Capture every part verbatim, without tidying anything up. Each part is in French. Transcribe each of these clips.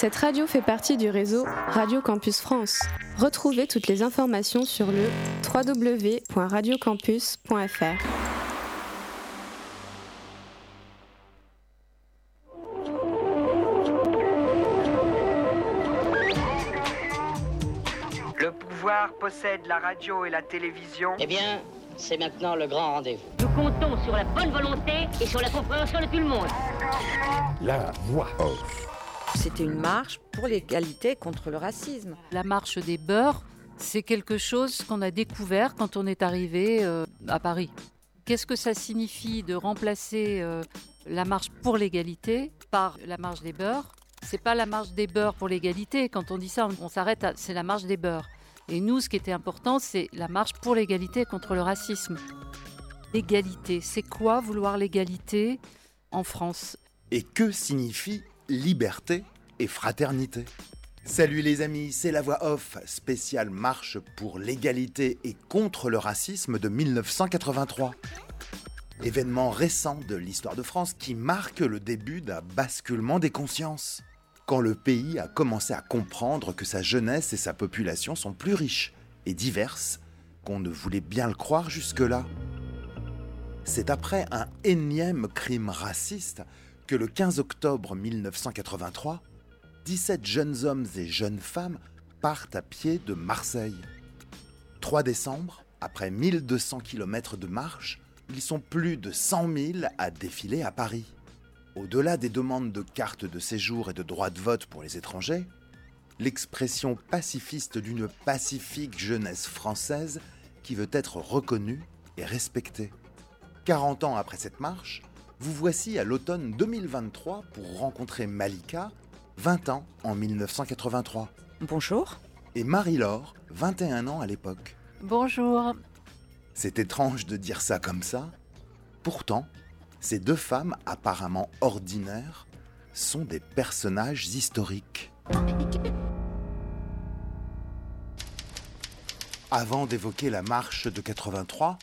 Cette radio fait partie du réseau Radio Campus France. Retrouvez toutes les informations sur le w w w point radio campus point f r. Possède la radio et la télévision. Eh bien, c'est maintenant le grand rendez-vous. Nous comptons sur la bonne volonté et sur la compréhension de tout le monde. La voix off. C'était une marche pour l'égalité contre le racisme. La marche des beurs, c'est quelque chose qu'on a découvert quand on est arrivé euh, à Paris. Qu'est-ce que ça signifie de remplacer euh, la marche pour l'égalité par la marche des beurs? C'est pas la marche des beurs pour l'égalité. Quand on dit ça, on, on s'arrête à, c'est la marche des beurs. Et nous, ce qui était important, c'est la marche pour l'égalité et contre le racisme. L'égalité, c'est quoi vouloir l'égalité en France? Et que signifie liberté et fraternité? Salut les amis, c'est La Voix Off, spéciale marche pour l'égalité et contre le racisme de dix-neuf cent quatre-vingt-trois. Événement récent de l'histoire de France qui marque le début d'un basculement des consciences. Quand le pays a commencé à comprendre que sa jeunesse et sa population sont plus riches et diverses qu'on ne voulait bien le croire jusque-là. C'est après un énième crime raciste que le quinze octobre mille neuf cent quatre-vingt-trois, dix-sept jeunes hommes et jeunes femmes partent à pied de Marseille. trois décembre, après mille deux cents kilomètres de marche, ils sont plus de cent mille à défiler à Paris. Au-delà des demandes de cartes de séjour et de droit de vote pour les étrangers, l'expression pacifiste d'une pacifique jeunesse française qui veut être reconnue et respectée. quarante ans après cette marche, vous voici à l'automne deux mille vingt-trois pour rencontrer Malika, vingt ans en dix-neuf cent quatre-vingt-trois. Bonjour. Et Marie-Laure, vingt et un ans à l'époque. Bonjour. C'est étrange de dire ça comme ça. Pourtant, ces deux femmes, apparemment ordinaires, sont des personnages historiques. Avant d'évoquer la marche de quatre-vingt-trois,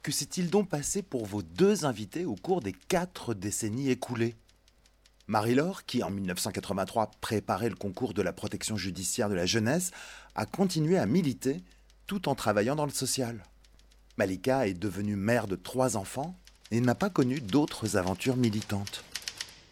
que s'est-il donc passé pour vos deux invités au cours des quatre décennies écoulées? Marie-Laure, qui en dix-neuf cent quatre-vingt-trois préparait le concours de la protection judiciaire de la jeunesse, a continué à militer tout en travaillant dans le social. Malika est devenue mère de trois enfants et n'a pas connu d'autres aventures militantes.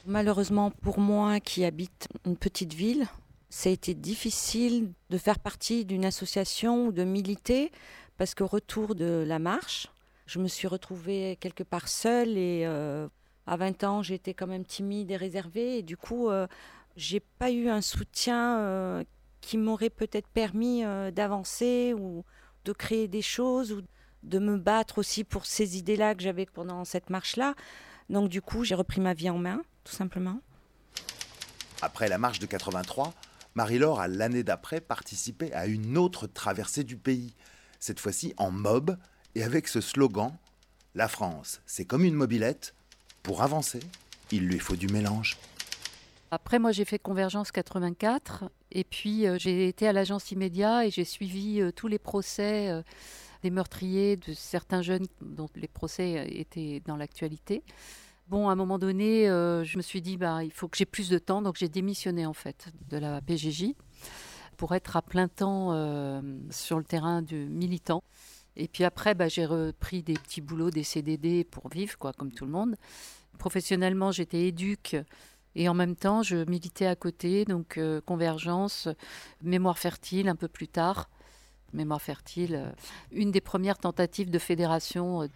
Malheureusement pour moi qui habite une petite ville, ça a été difficile de faire partie d'une association ou de militer parce qu'au retour de la marche, je me suis retrouvée quelque part seule et euh, à vingt ans j'étais quand même timide et réservée et du coup euh, j'ai pas eu un soutien euh, qui m'aurait peut-être permis euh, d'avancer ou de créer des choses ou de me battre aussi pour ces idées-là que j'avais pendant cette marche-là. Donc du coup, j'ai repris ma vie en main, tout simplement. Après la marche de quatre-vingt-trois, Marie-Laure a l'année d'après participé à une autre traversée du pays, cette fois-ci en mob et avec ce slogan « La France, c'est comme une mobilette, pour avancer, il lui faut du mélange ». Après, moi, j'ai fait Convergence quatre-vingt-quatre et puis euh, j'ai été à l'agence Imédia et j'ai suivi euh, tous les procès euh, des meurtriers, de certains jeunes dont les procès étaient dans l'actualité. Bon, à un moment donné, euh, je me suis dit, bah, il faut que j'ai plus de temps, donc j'ai démissionné en fait de la P G J pour être à plein temps euh, sur le terrain du militant. Et puis après, bah, j'ai repris des petits boulots, des C D D pour vivre, quoi, comme tout le monde. Professionnellement, j'étais éduque. Et en même temps, je militais à côté, donc euh, Convergence, Mémoire fertile, un peu plus tard. Mémoire fertile, euh, une des premières tentatives de fédération, euh,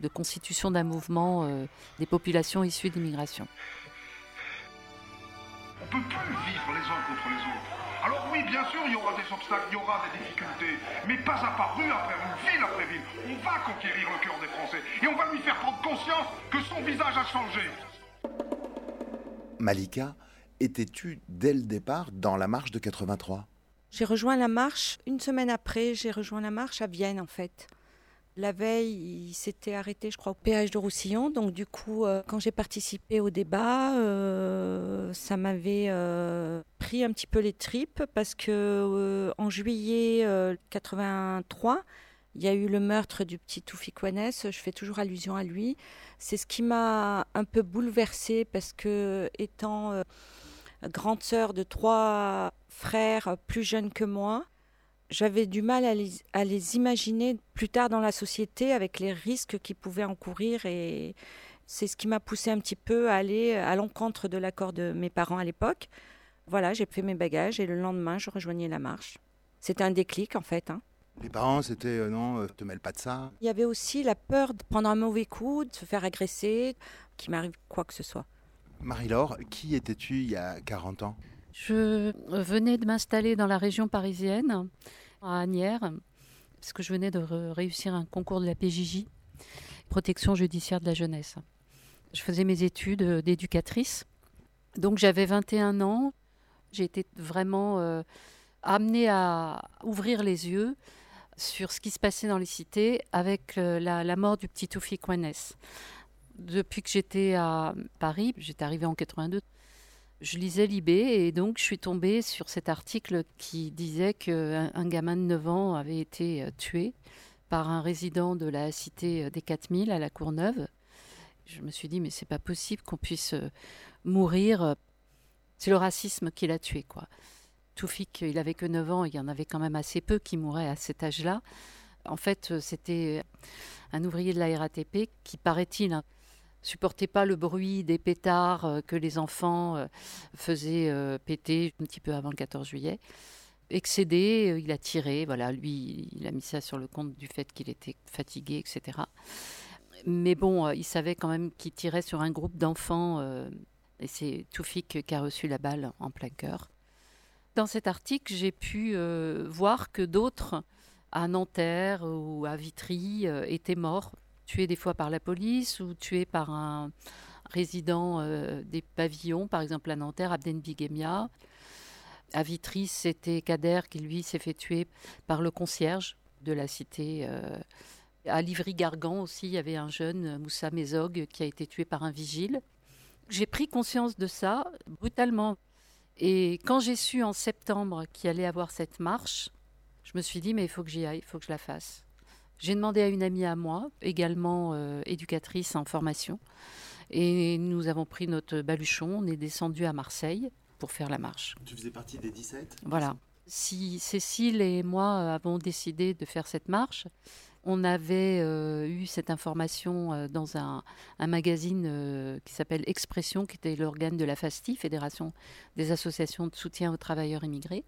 de constitution d'un mouvement euh, des populations issues d'immigration. On ne peut plus vivre les uns contre les autres. Alors oui, bien sûr, il y aura des obstacles, il y aura des difficultés, mais pas à part rue après rue, ville après ville. On va conquérir le cœur des Français et on va lui faire prendre conscience que son visage a changé. Malika, étais-tu dès le départ dans la marche de quatre-vingt-trois? J'ai rejoint la marche, une semaine après, j'ai rejoint la marche à Vienne en fait. La veille, il s'était arrêté je crois au péage de Roussillon, donc du coup euh, quand j'ai participé au débat, euh, ça m'avait euh, pris un petit peu les tripes parce que euh, en juillet euh, quatre-vingt-trois, il y a eu le meurtre du petit Toufik Ouanès, je fais toujours allusion à lui. C'est ce qui m'a un peu bouleversée parce que, étant grande sœur de trois frères plus jeunes que moi. J'avais du mal à les, à les imaginer plus tard dans la société avec les risques qu'ils pouvaient encourir, et c'est ce qui m'a poussée un petit peu à aller à l'encontre de l'accord de mes parents à l'époque. Voilà, j'ai fait mes bagages et le lendemain, je rejoignais la marche. C'était un déclic en fait, hein. Les parents, c'était euh, « non, euh, te mêle pas de ça ». Il y avait aussi la peur de prendre un mauvais coup, de se faire agresser, qu'il m'arrive quoi que ce soit. Marie-Laure, qui étais-tu il y a quarante ans ? Je venais de m'installer dans la région parisienne, à Asnières, parce que je venais de re- réussir un concours de la P G J, Protection judiciaire de la jeunesse. Je faisais mes études d'éducatrice, donc j'avais vingt et un ans. J'ai été vraiment euh, amenée à ouvrir les yeux sur ce qui se passait dans les cités avec euh, la, la mort du petit Toufik Ouanès. Depuis que j'étais à Paris, j'étais arrivée en quatre-vingt-deux, je lisais Libé et donc je suis tombée sur cet article qui disait qu'un un gamin de neuf ans avait été tué par un résident de la cité des quatre mille à la Courneuve. Je me suis dit, mais c'est pas possible qu'on puisse mourir. C'est le racisme qui l'a tué, quoi. Toufik, il avait que neuf ans, il y en avait quand même assez peu qui mouraient à cet âge-là. En fait, c'était un ouvrier de la R A T P qui, paraît-il, supportait pas le bruit des pétards que les enfants faisaient péter un petit peu avant le quatorze juillet. Excédé, il a tiré. Voilà, lui, il a mis ça sur le compte du fait qu'il était fatigué, et cetera. Mais bon, il savait quand même qu'il tirait sur un groupe d'enfants. Et c'est Toufik qui a reçu la balle en plein cœur. Dans cet article, j'ai pu euh, voir que d'autres, à Nanterre ou à Vitry, euh, étaient morts, tués des fois par la police ou tués par un résident euh, des pavillons, par exemple à Nanterre, Abden Bigemia. À Vitry, c'était Kader qui, lui, s'est fait tuer par le concierge de la cité. Euh, à Livry-Gargan aussi, il y avait un jeune, Moussa Mezog, qui a été tué par un vigile. J'ai pris conscience de ça brutalement. Et quand j'ai su en septembre qu'il allait avoir cette marche, je me suis dit, mais il faut que j'y aille, il faut que je la fasse. J'ai demandé à une amie à moi, également euh, éducatrice en formation. Et nous avons pris notre baluchon, on est descendu à Marseille pour faire la marche. Tu faisais partie des dix-sept ? Voilà. Si Cécile et moi avons décidé de faire cette marche, on avait euh, eu cette information euh, dans un, un magazine euh, qui s'appelle Expression, qui était l'organe de la FASTI, Fédération des associations de soutien aux travailleurs immigrés.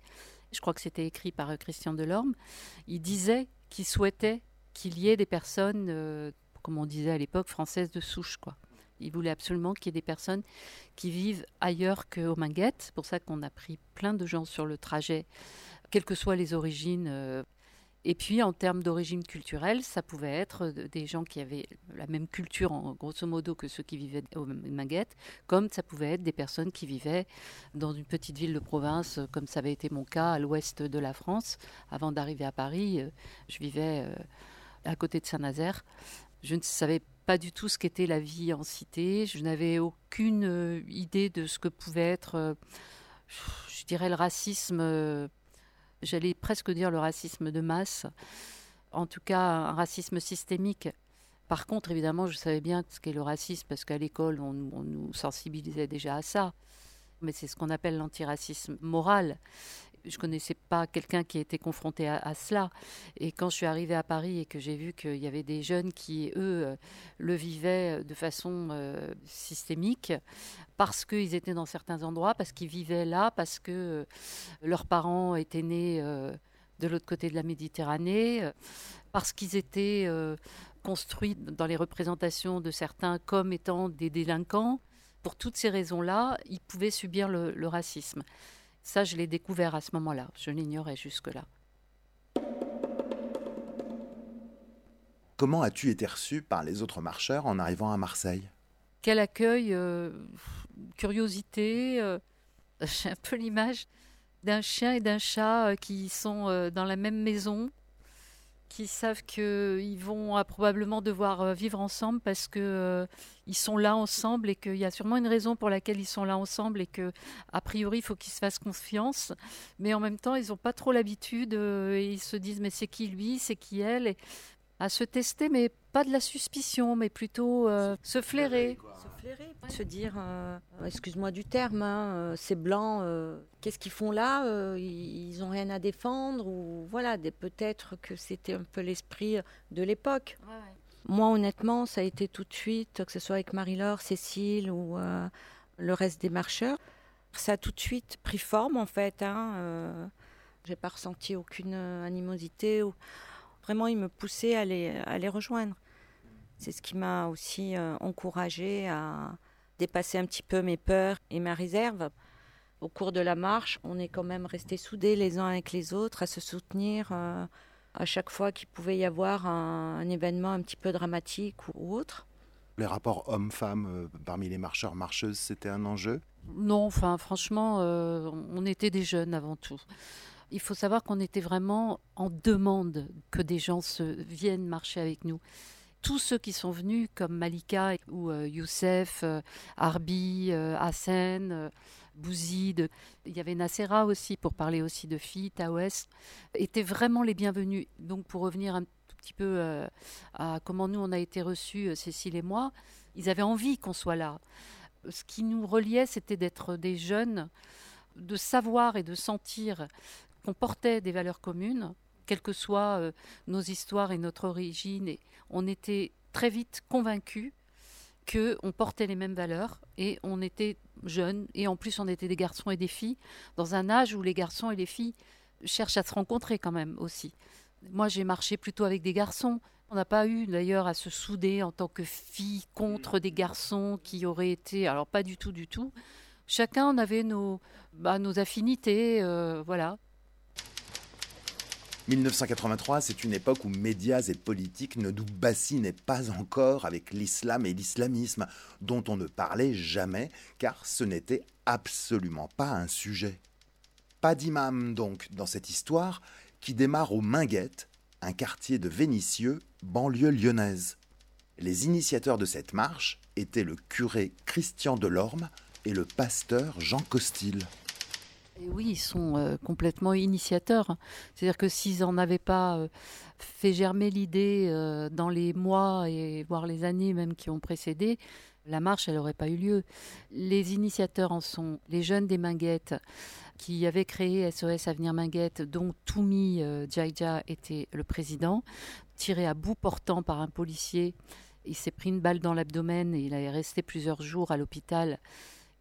Je crois que c'était écrit par euh, Christian Delorme. Il disait qu'il souhaitait qu'il y ait des personnes, euh, comme on disait à l'époque, françaises de souche, quoi. Il voulait absolument qu'il y ait des personnes qui vivent ailleurs qu'aux Minguettes. C'est pour ça qu'on a pris plein de gens sur le trajet, quelles que soient les origines. Euh, Et puis, en termes d'origine culturelle, ça pouvait être des gens qui avaient la même culture, en grosso modo, que ceux qui vivaient aux Minguettes, comme ça pouvait être des personnes qui vivaient dans une petite ville de province, comme ça avait été mon cas, à l'ouest de la France. Avant d'arriver à Paris, je vivais à côté de Saint-Nazaire. Je ne savais pas du tout ce qu'était la vie en cité. Je n'avais aucune idée de ce que pouvait être, je dirais, le racisme. J'allais presque dire le racisme de masse, en tout cas un racisme systémique. Par contre, évidemment, je savais bien ce qu'est le racisme parce qu'à l'école, on, on nous sensibilisait déjà à ça. Mais c'est ce qu'on appelle l'antiracisme moral. Je ne connaissais pas quelqu'un qui était confronté à, à cela. Et quand je suis arrivée à Paris et que j'ai vu qu'il y avait des jeunes qui, eux, le vivaient de façon euh, systémique, parce qu'ils étaient dans certains endroits, parce qu'ils vivaient là, parce que leurs parents étaient nés euh, de l'autre côté de la Méditerranée, parce qu'ils étaient euh, construits dans les représentations de certains comme étant des délinquants. Pour toutes ces raisons-là, ils pouvaient subir le, le racisme. Ça, je l'ai découvert à ce moment-là. Je l'ignorais jusque-là. Comment as-tu été reçu par les autres marcheurs en arrivant à Marseille ? Quel accueil, euh, curiosité. Euh, j'ai un peu l'image d'un chien et d'un chat qui sont euh, dans la même maison, qui savent qu'ils vont ah, probablement devoir vivre ensemble parce qu'ils euh, sont là ensemble et qu'il y a sûrement une raison pour laquelle ils sont là ensemble et qu'a priori, il faut qu'ils se fassent confiance. Mais en même temps, ils n'ont pas trop l'habitude euh, et ils se disent « mais c'est qui lui, c'est qui elle ?» et à se tester, mais pas de la suspicion, mais plutôt euh, se flairer. Quoi. flairer. Se dire, euh, excuse-moi du terme, hein, c'est blanc, euh, qu'est-ce qu'ils font là, euh, ils n'ont rien à défendre, ou voilà, des, peut-être que c'était un peu l'esprit de l'époque. Ouais, ouais. Moi, honnêtement, ça a été tout de suite, que ce soit avec Marie-Laure, Cécile ou euh, le reste des marcheurs, ça a tout de suite pris forme, en fait. Hein, euh, j'ai pas ressenti aucune animosité. Ou... Vraiment, ils me poussaient à les, à les rejoindre. C'est ce qui m'a aussi euh, encouragée à dépasser un petit peu mes peurs et ma réserve. Au cours de la marche, on est quand même restés soudés les uns avec les autres, à se soutenir euh, à chaque fois qu'il pouvait y avoir un, un événement un petit peu dramatique ou, ou autre. Les rapports hommes-femmes euh, parmi les marcheurs-marcheuses, c'était un enjeu ? Non, enfin, franchement, euh, on était des jeunes avant tout. Il faut savoir qu'on était vraiment en demande que des gens se viennent marcher avec nous. Tous ceux qui sont venus, comme Malika ou euh, Youssef, euh, Arbi, euh, Hassan, euh, Bouzid, il y avait Nassera aussi, pour parler aussi de filles, Taouès, étaient vraiment les bienvenus. Donc pour revenir un tout petit peu euh, à comment nous on a été reçus, euh, Cécile et moi, ils avaient envie qu'on soit là. Ce qui nous reliait, c'était d'être des jeunes, de savoir et de sentir qu'on portait des valeurs communes, quelles que soient euh, nos histoires et notre origine. Et on était très vite convaincus qu'on portait les mêmes valeurs et on était jeunes. Et en plus, on était des garçons et des filles, dans un âge où les garçons et les filles cherchent à se rencontrer quand même aussi. Moi, j'ai marché plutôt avec des garçons. On n'a pas eu d'ailleurs à se souder en tant que filles contre des garçons qui auraient été... Alors pas du tout, du tout. Chacun en avait nos, bah, nos affinités, euh, voilà. dix-neuf cent quatre-vingt-trois, c'est une époque où médias et politiques ne nous bassinaient pas encore avec l'islam et l'islamisme, dont on ne parlait jamais, car ce n'était absolument pas un sujet. Pas d'imam donc dans cette histoire, qui démarre aux Minguettes, un quartier de Vénissieux, banlieue lyonnaise. Les initiateurs de cette marche étaient le curé Christian Delorme et le pasteur Jean Costil. Et oui, ils sont euh, complètement initiateurs. C'est-à-dire que s'ils n'en avaient pas euh, fait germer l'idée euh, dans les mois et voire les années même qui ont précédé, la marche, elle n'aurait pas eu lieu. Les initiateurs en sont les jeunes des Minguettes qui avaient créé S O S Avenir Minguettes, dont Toumi euh, Djaïdja était le président, tiré à bout portant par un policier. Il s'est pris une balle dans l'abdomen et il est resté plusieurs jours à l'hôpital.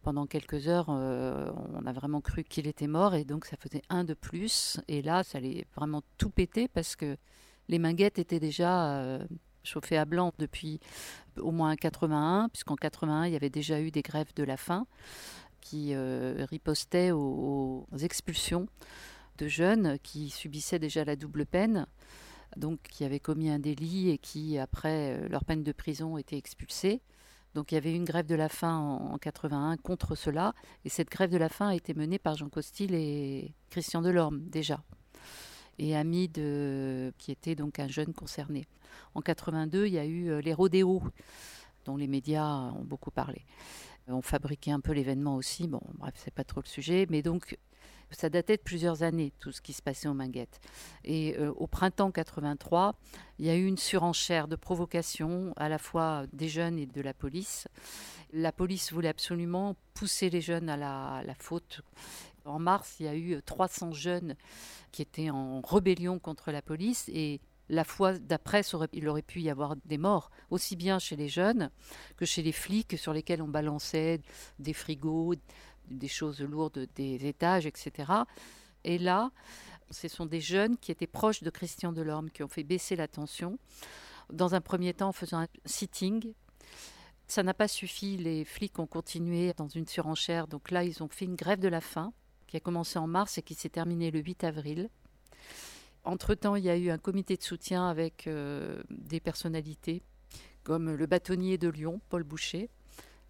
Pendant quelques heures, euh, on a vraiment cru qu'il était mort et donc ça faisait un de plus. Et là, ça allait vraiment tout péter parce que les Minguettes étaient déjà euh, chauffées à blanc depuis au moins quatre-vingt-un, puisqu'en quatre-vingt-un, il y avait déjà eu des grèves de la faim qui euh, ripostaient aux, aux expulsions de jeunes qui subissaient déjà la double peine, donc qui avaient commis un délit et qui, après leur peine de prison, étaient expulsés. Donc il y avait une grève de la faim en quatre-vingt-un contre cela. Et cette grève de la faim a été menée par Jean Costil et Christian Delorme déjà. Et Hamid, euh, qui était donc un jeune concerné. En quatre-vingt-deux, il y a eu les rodéos, dont les médias ont beaucoup parlé. On fabriquait un peu l'événement aussi. Bon, bref, c'est pas trop le sujet. Mais donc, ça datait de plusieurs années, tout ce qui se passait aux Minguettes. Et euh, au printemps quatre-vingt-trois, il y a eu une surenchère de provocation, à la fois des jeunes et de la police. La police voulait absolument pousser les jeunes à la, à la faute. En mars, il y a eu trois cents jeunes qui étaient en rébellion contre la police. Et la fois d'après, il aurait pu y avoir des morts, aussi bien chez les jeunes que chez les flics sur lesquels on balançait des frigos, des choses lourdes, des étages, et cetera. Et là, ce sont des jeunes qui étaient proches de Christian Delorme qui ont fait baisser la tension. Dans un premier temps, en faisant un sitting, ça n'a pas suffi. Les flics ont continué dans une surenchère. Donc là, ils ont fait une grève de la faim qui a commencé en mars et qui s'est terminée le huit avril. Entre-temps, il y a eu un comité de soutien avec euh, des personnalités comme le bâtonnier de Lyon, Paul Boucher,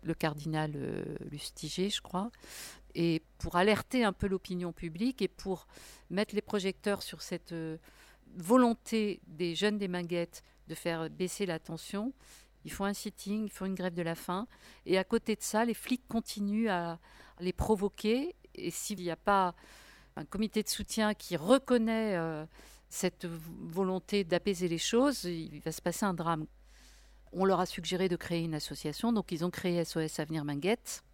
le cardinal Lustiger, je crois, et pour alerter un peu l'opinion publique et pour mettre les projecteurs sur cette volonté des jeunes des Minguettes de faire baisser la tension. Ils font un sitting, ils font une grève de la faim, et à côté de ça, les flics continuent à les provoquer, et s'il n'y a pas un comité de soutien qui reconnaît cette volonté d'apaiser les choses, il va se passer un drame. On leur a suggéré de créer une association, donc ils ont créé S O S Avenir Minguettes.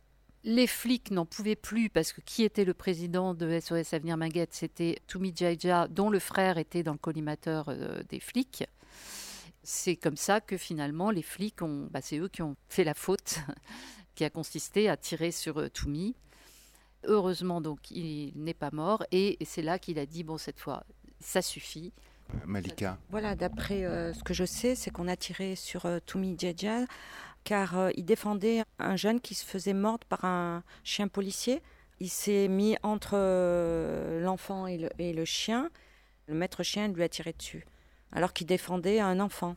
Les flics n'en pouvaient plus parce que qui était le président de S O S Avenir Minguettes? C'était Toumi Djaïdja, dont le frère était dans le collimateur des flics. C'est comme ça que finalement les flics, ont, bah c'est eux qui ont fait la faute, qui a consisté à tirer sur Toumi. Heureusement, donc, il n'est pas mort et c'est là qu'il a dit « bon, cette fois, ça suffit ». Malika. Voilà, d'après euh, ce que je sais, c'est qu'on a tiré sur euh, Toumi Djaïdja car euh, il défendait un jeune qui se faisait mordre par un chien policier. Il s'est mis entre euh, l'enfant et le, et le chien. Le maître chien lui a tiré dessus, alors qu'il défendait un enfant.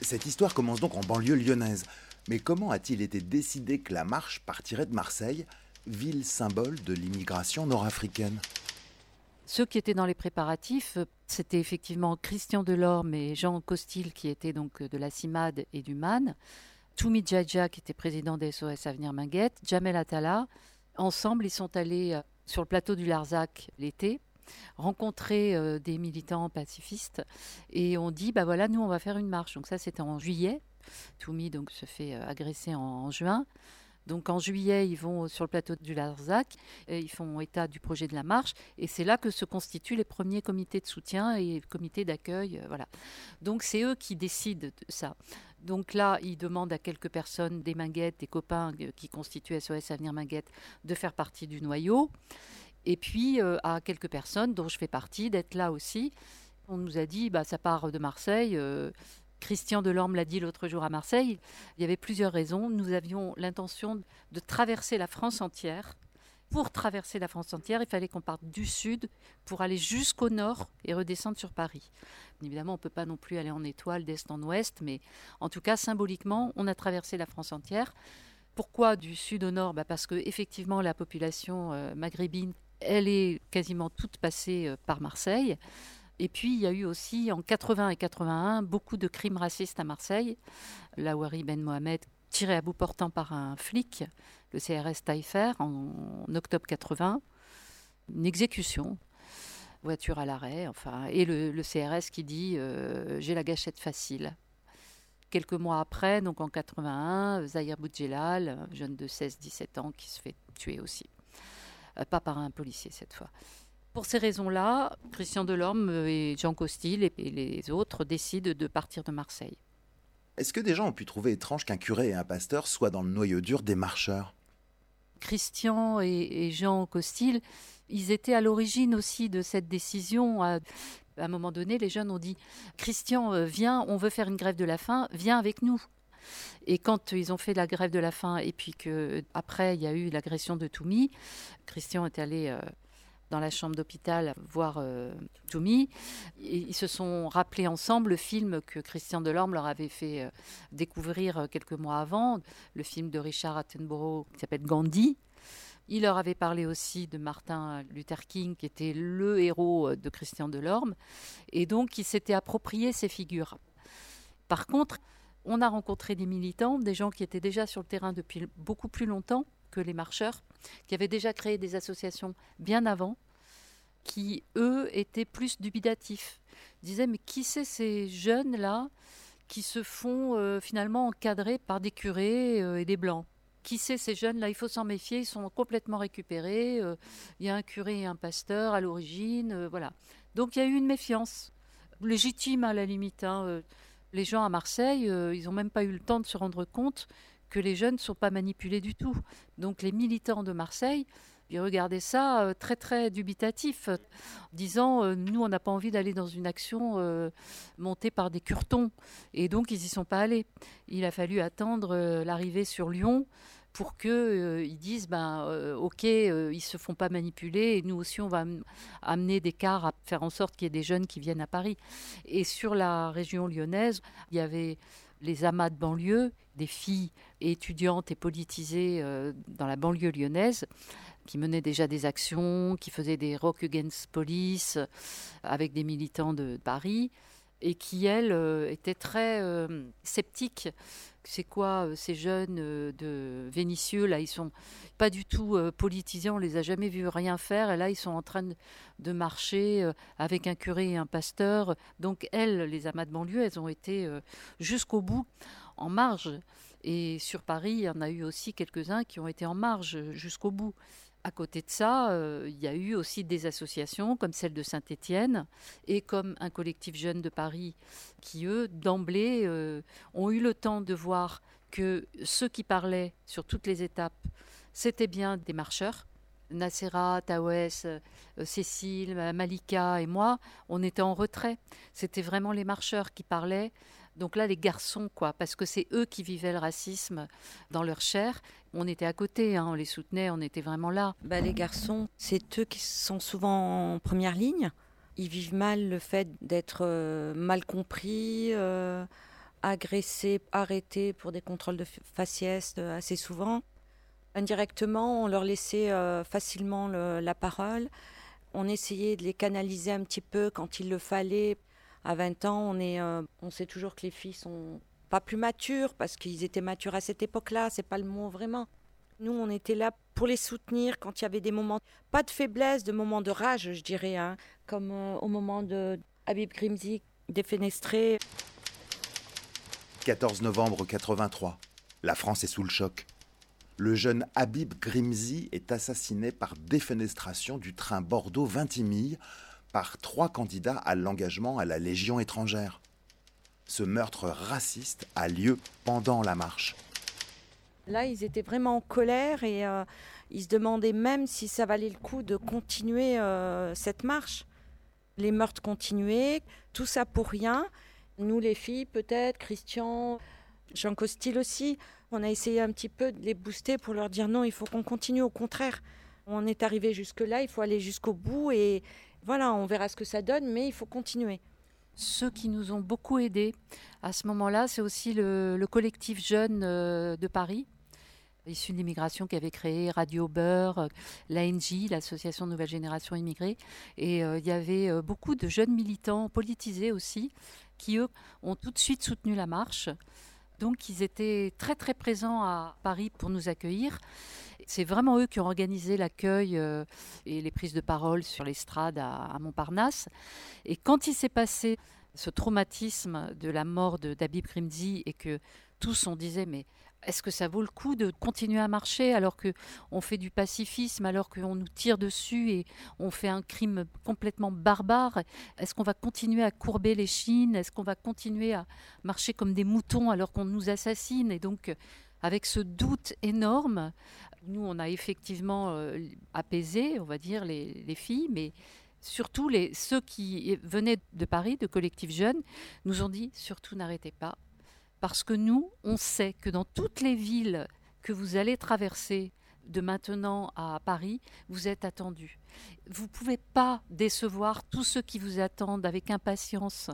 Cette histoire commence donc en banlieue lyonnaise. Mais comment a-t-il été décidé que la marche partirait de Marseille, ville symbole de l'immigration nord-africaine ? Ceux qui étaient dans les préparatifs, c'était effectivement Christian Delorme et Jean Costil qui étaient donc de la CIMAD et du M A N, Toumi Djaïdja qui était président des S O S Avenir Minguettes, Jamel Attala. Ensemble, ils sont allés sur le plateau du Larzac l'été, rencontrer des militants pacifistes et on dit bah voilà, nous on va faire une marche. Donc ça c'était en juillet. Toumi donc se fait agresser en, en juin. Donc en juillet, ils vont sur le plateau du Larzac, et ils font état du projet de la marche, et c'est là que se constituent les premiers comités de soutien et comités d'accueil. Voilà. Donc c'est eux qui décident de ça. Donc là, ils demandent à quelques personnes, des Minguettes, des copains qui constituent S O S Avenir Minguettes, de faire partie du noyau, et puis euh, à quelques personnes, dont je fais partie, d'être là aussi. On nous a dit, bah, ça part de Marseille... Euh, Christian Delorme l'a dit l'autre jour à Marseille, il y avait plusieurs raisons. Nous avions l'intention de traverser la France entière. Pour traverser la France entière, il fallait qu'on parte du sud pour aller jusqu'au nord et redescendre sur Paris. Évidemment, on ne peut pas non plus aller en étoile d'est en ouest, mais en tout cas, symboliquement, on a traversé la France entière. Pourquoi du sud au nord ? Bah parce qu'effectivement, la population maghrébine, elle est quasiment toute passée par Marseille. Et puis, il y a eu aussi, en quatre-vingts et quatre-vingt-un, beaucoup de crimes racistes à Marseille. Lawari Ben Mohamed, tiré à bout portant par un flic, le C R S Taillefer, en octobre quatre-vingt. Une exécution, voiture à l'arrêt, enfin. Et le, le C R S qui dit euh, « j'ai la gâchette facile ». Quelques mois après, donc en quatre-vingt-un, Zahir Boudjelal, jeune de seize dix-sept ans, qui se fait tuer aussi. Euh, pas par un policier cette fois. Pour ces raisons-là, Christian Delorme et Jean Costil et les autres décident de partir de Marseille. Est-ce que des gens ont pu trouver étrange qu'un curé et un pasteur soient dans le noyau dur des marcheurs ? Christian et Jean Costil, ils étaient à l'origine aussi de cette décision. À un moment donné, les jeunes ont dit « Christian, viens, on veut faire une grève de la faim, viens avec nous ». Et quand ils ont fait la grève de la faim et puis qu'après, il y a eu l'agression de Toumi, Christian est allé... Euh, dans la chambre d'hôpital, voir euh, Toumi. Ils se sont rappelés ensemble le film que Christian Delorme leur avait fait euh, découvrir quelques mois avant, le film de Richard Attenborough qui s'appelle Gandhi. Il leur avait parlé aussi de Martin Luther King, qui était le héros de Christian Delorme. Et donc, ils s'étaient appropriés ces figures. Par contre, on a rencontré des militants, des gens qui étaient déjà sur le terrain depuis beaucoup plus longtemps que les marcheurs, qui avaient déjà créé des associations bien avant, qui, eux, étaient plus dubitatifs. Ils disaient, mais qui c'est ces jeunes-là qui se font euh, finalement encadrer par des curés euh, et des blancs ? Qui c'est ces jeunes-là ? Il faut s'en méfier, ils sont complètement récupérés. Euh, il y a un curé et un pasteur à l'origine, euh, voilà. Donc il y a eu une méfiance, légitime à la limite. Hein, euh, les gens à Marseille, euh, ils n'ont même pas eu le temps de se rendre compte que les jeunes ne sont pas manipulés du tout. Donc les militants de Marseille, ils regardaient ça euh, très très dubitatif, euh, disant euh, « nous on n'a pas envie d'aller dans une action euh, montée par des curtons ». Et donc ils n'y sont pas allés. Il a fallu attendre euh, l'arrivée sur Lyon pour qu'ils euh, disent ben, « euh, ok, euh, ils ne se font pas manipuler et nous aussi on va amener des cars à faire en sorte qu'il y ait des jeunes qui viennent à Paris ». Et sur la région lyonnaise, il y avait... les amas de banlieue, des filles étudiantes et politisées dans la banlieue lyonnaise, qui menaient déjà des actions, qui faisaient des rock against police avec des militants de Paris. et qui, elle, euh, était très euh, sceptique. C'est quoi euh, ces jeunes euh, de Vénissieux, là, ils sont pas du tout euh, politisés, on les a jamais vus rien faire, et là, ils sont en train de, de marcher euh, avec un curé et un pasteur. Donc, elles, les amas de banlieue, elles ont été euh, jusqu'au bout en marge. Et sur Paris, il y en a eu aussi quelques-uns qui ont été en marge jusqu'au bout. À côté de ça, euh, il y a eu aussi des associations comme celle de Saint-Étienne et comme un collectif jeune de Paris qui, eux, d'emblée, euh, ont eu le temps de voir que ceux qui parlaient sur toutes les étapes, c'était bien des marcheurs. Nacera, Taouès, Cécile, Malika et moi, on était en retrait. C'était vraiment les marcheurs qui parlaient. Donc là, les garçons, quoi, parce que c'est eux qui vivaient le racisme dans leur chair. On était à côté, hein, on les soutenait, on était vraiment là. Bah, les garçons, c'est eux qui sont souvent en première ligne. Ils vivent mal le fait d'être euh, mal compris, euh, agressés, arrêtés pour des contrôles de faciès euh, assez souvent. Indirectement, on leur laissait euh, facilement le, la parole. On essayait de les canaliser un petit peu quand il le fallait. À vingt ans, on, est, euh, on sait toujours que les filles sont pas plus matures, parce qu'ils étaient matures à cette époque-là, c'est pas le mot vraiment. Nous, on était là pour les soutenir quand il y avait des moments, pas de faiblesse, de moments de rage, je dirais, hein, comme euh, au moment de Habib Grimzi, défenestré. quatorze novembre quatre-vingt-trois, la France est sous le choc. Le jeune Habib Grimzi est assassiné par défenestration du train Bordeaux-Vintimille, par trois candidats à l'engagement à la Légion étrangère. Ce meurtre raciste a lieu pendant la marche. Là, ils étaient vraiment en colère et euh, ils se demandaient même si ça valait le coup de continuer euh, cette marche. Les meurtres continuaient, tout ça pour rien. Nous, les filles, peut-être, Christian, Jean Costil aussi, on a essayé un petit peu de les booster pour leur dire non, il faut qu'on continue, au contraire. On est arrivé jusque-là, il faut aller jusqu'au bout et... Voilà, on verra ce que ça donne, mais il faut continuer. Ceux qui nous ont beaucoup aidés à ce moment-là, c'est aussi le, le collectif jeune de Paris, issu de l'immigration, qui avait créé Radio Beur, l'A N J, l'association Nouvelle Génération Immigrée. Et euh, il y avait beaucoup de jeunes militants politisés aussi, qui eux ont tout de suite soutenu la marche. Donc ils étaient très très présents à Paris pour nous accueillir. C'est vraiment eux qui ont organisé l'accueil euh, et les prises de parole sur l'estrade à, à Montparnasse. Et quand il s'est passé ce traumatisme de la mort de, d'Habib Grimzi et que tous on disait mais est-ce que ça vaut le coup de continuer à marcher alors qu'on fait du pacifisme, alors qu'on nous tire dessus et on fait un crime complètement barbare? Est-ce qu'on va continuer à courber les chines? Est-ce qu'on va continuer à marcher comme des moutons alors qu'on nous assassine? Et donc avec ce doute énorme, nous, on a effectivement euh, apaisé, on va dire, les, les filles, mais surtout les, ceux qui venaient de Paris, de collectifs jeunes, nous ont dit « surtout n'arrêtez pas ». Parce que nous, on sait que dans toutes les villes que vous allez traverser de maintenant à Paris, vous êtes attendus. Vous ne pouvez pas décevoir tous ceux qui vous attendent avec impatience.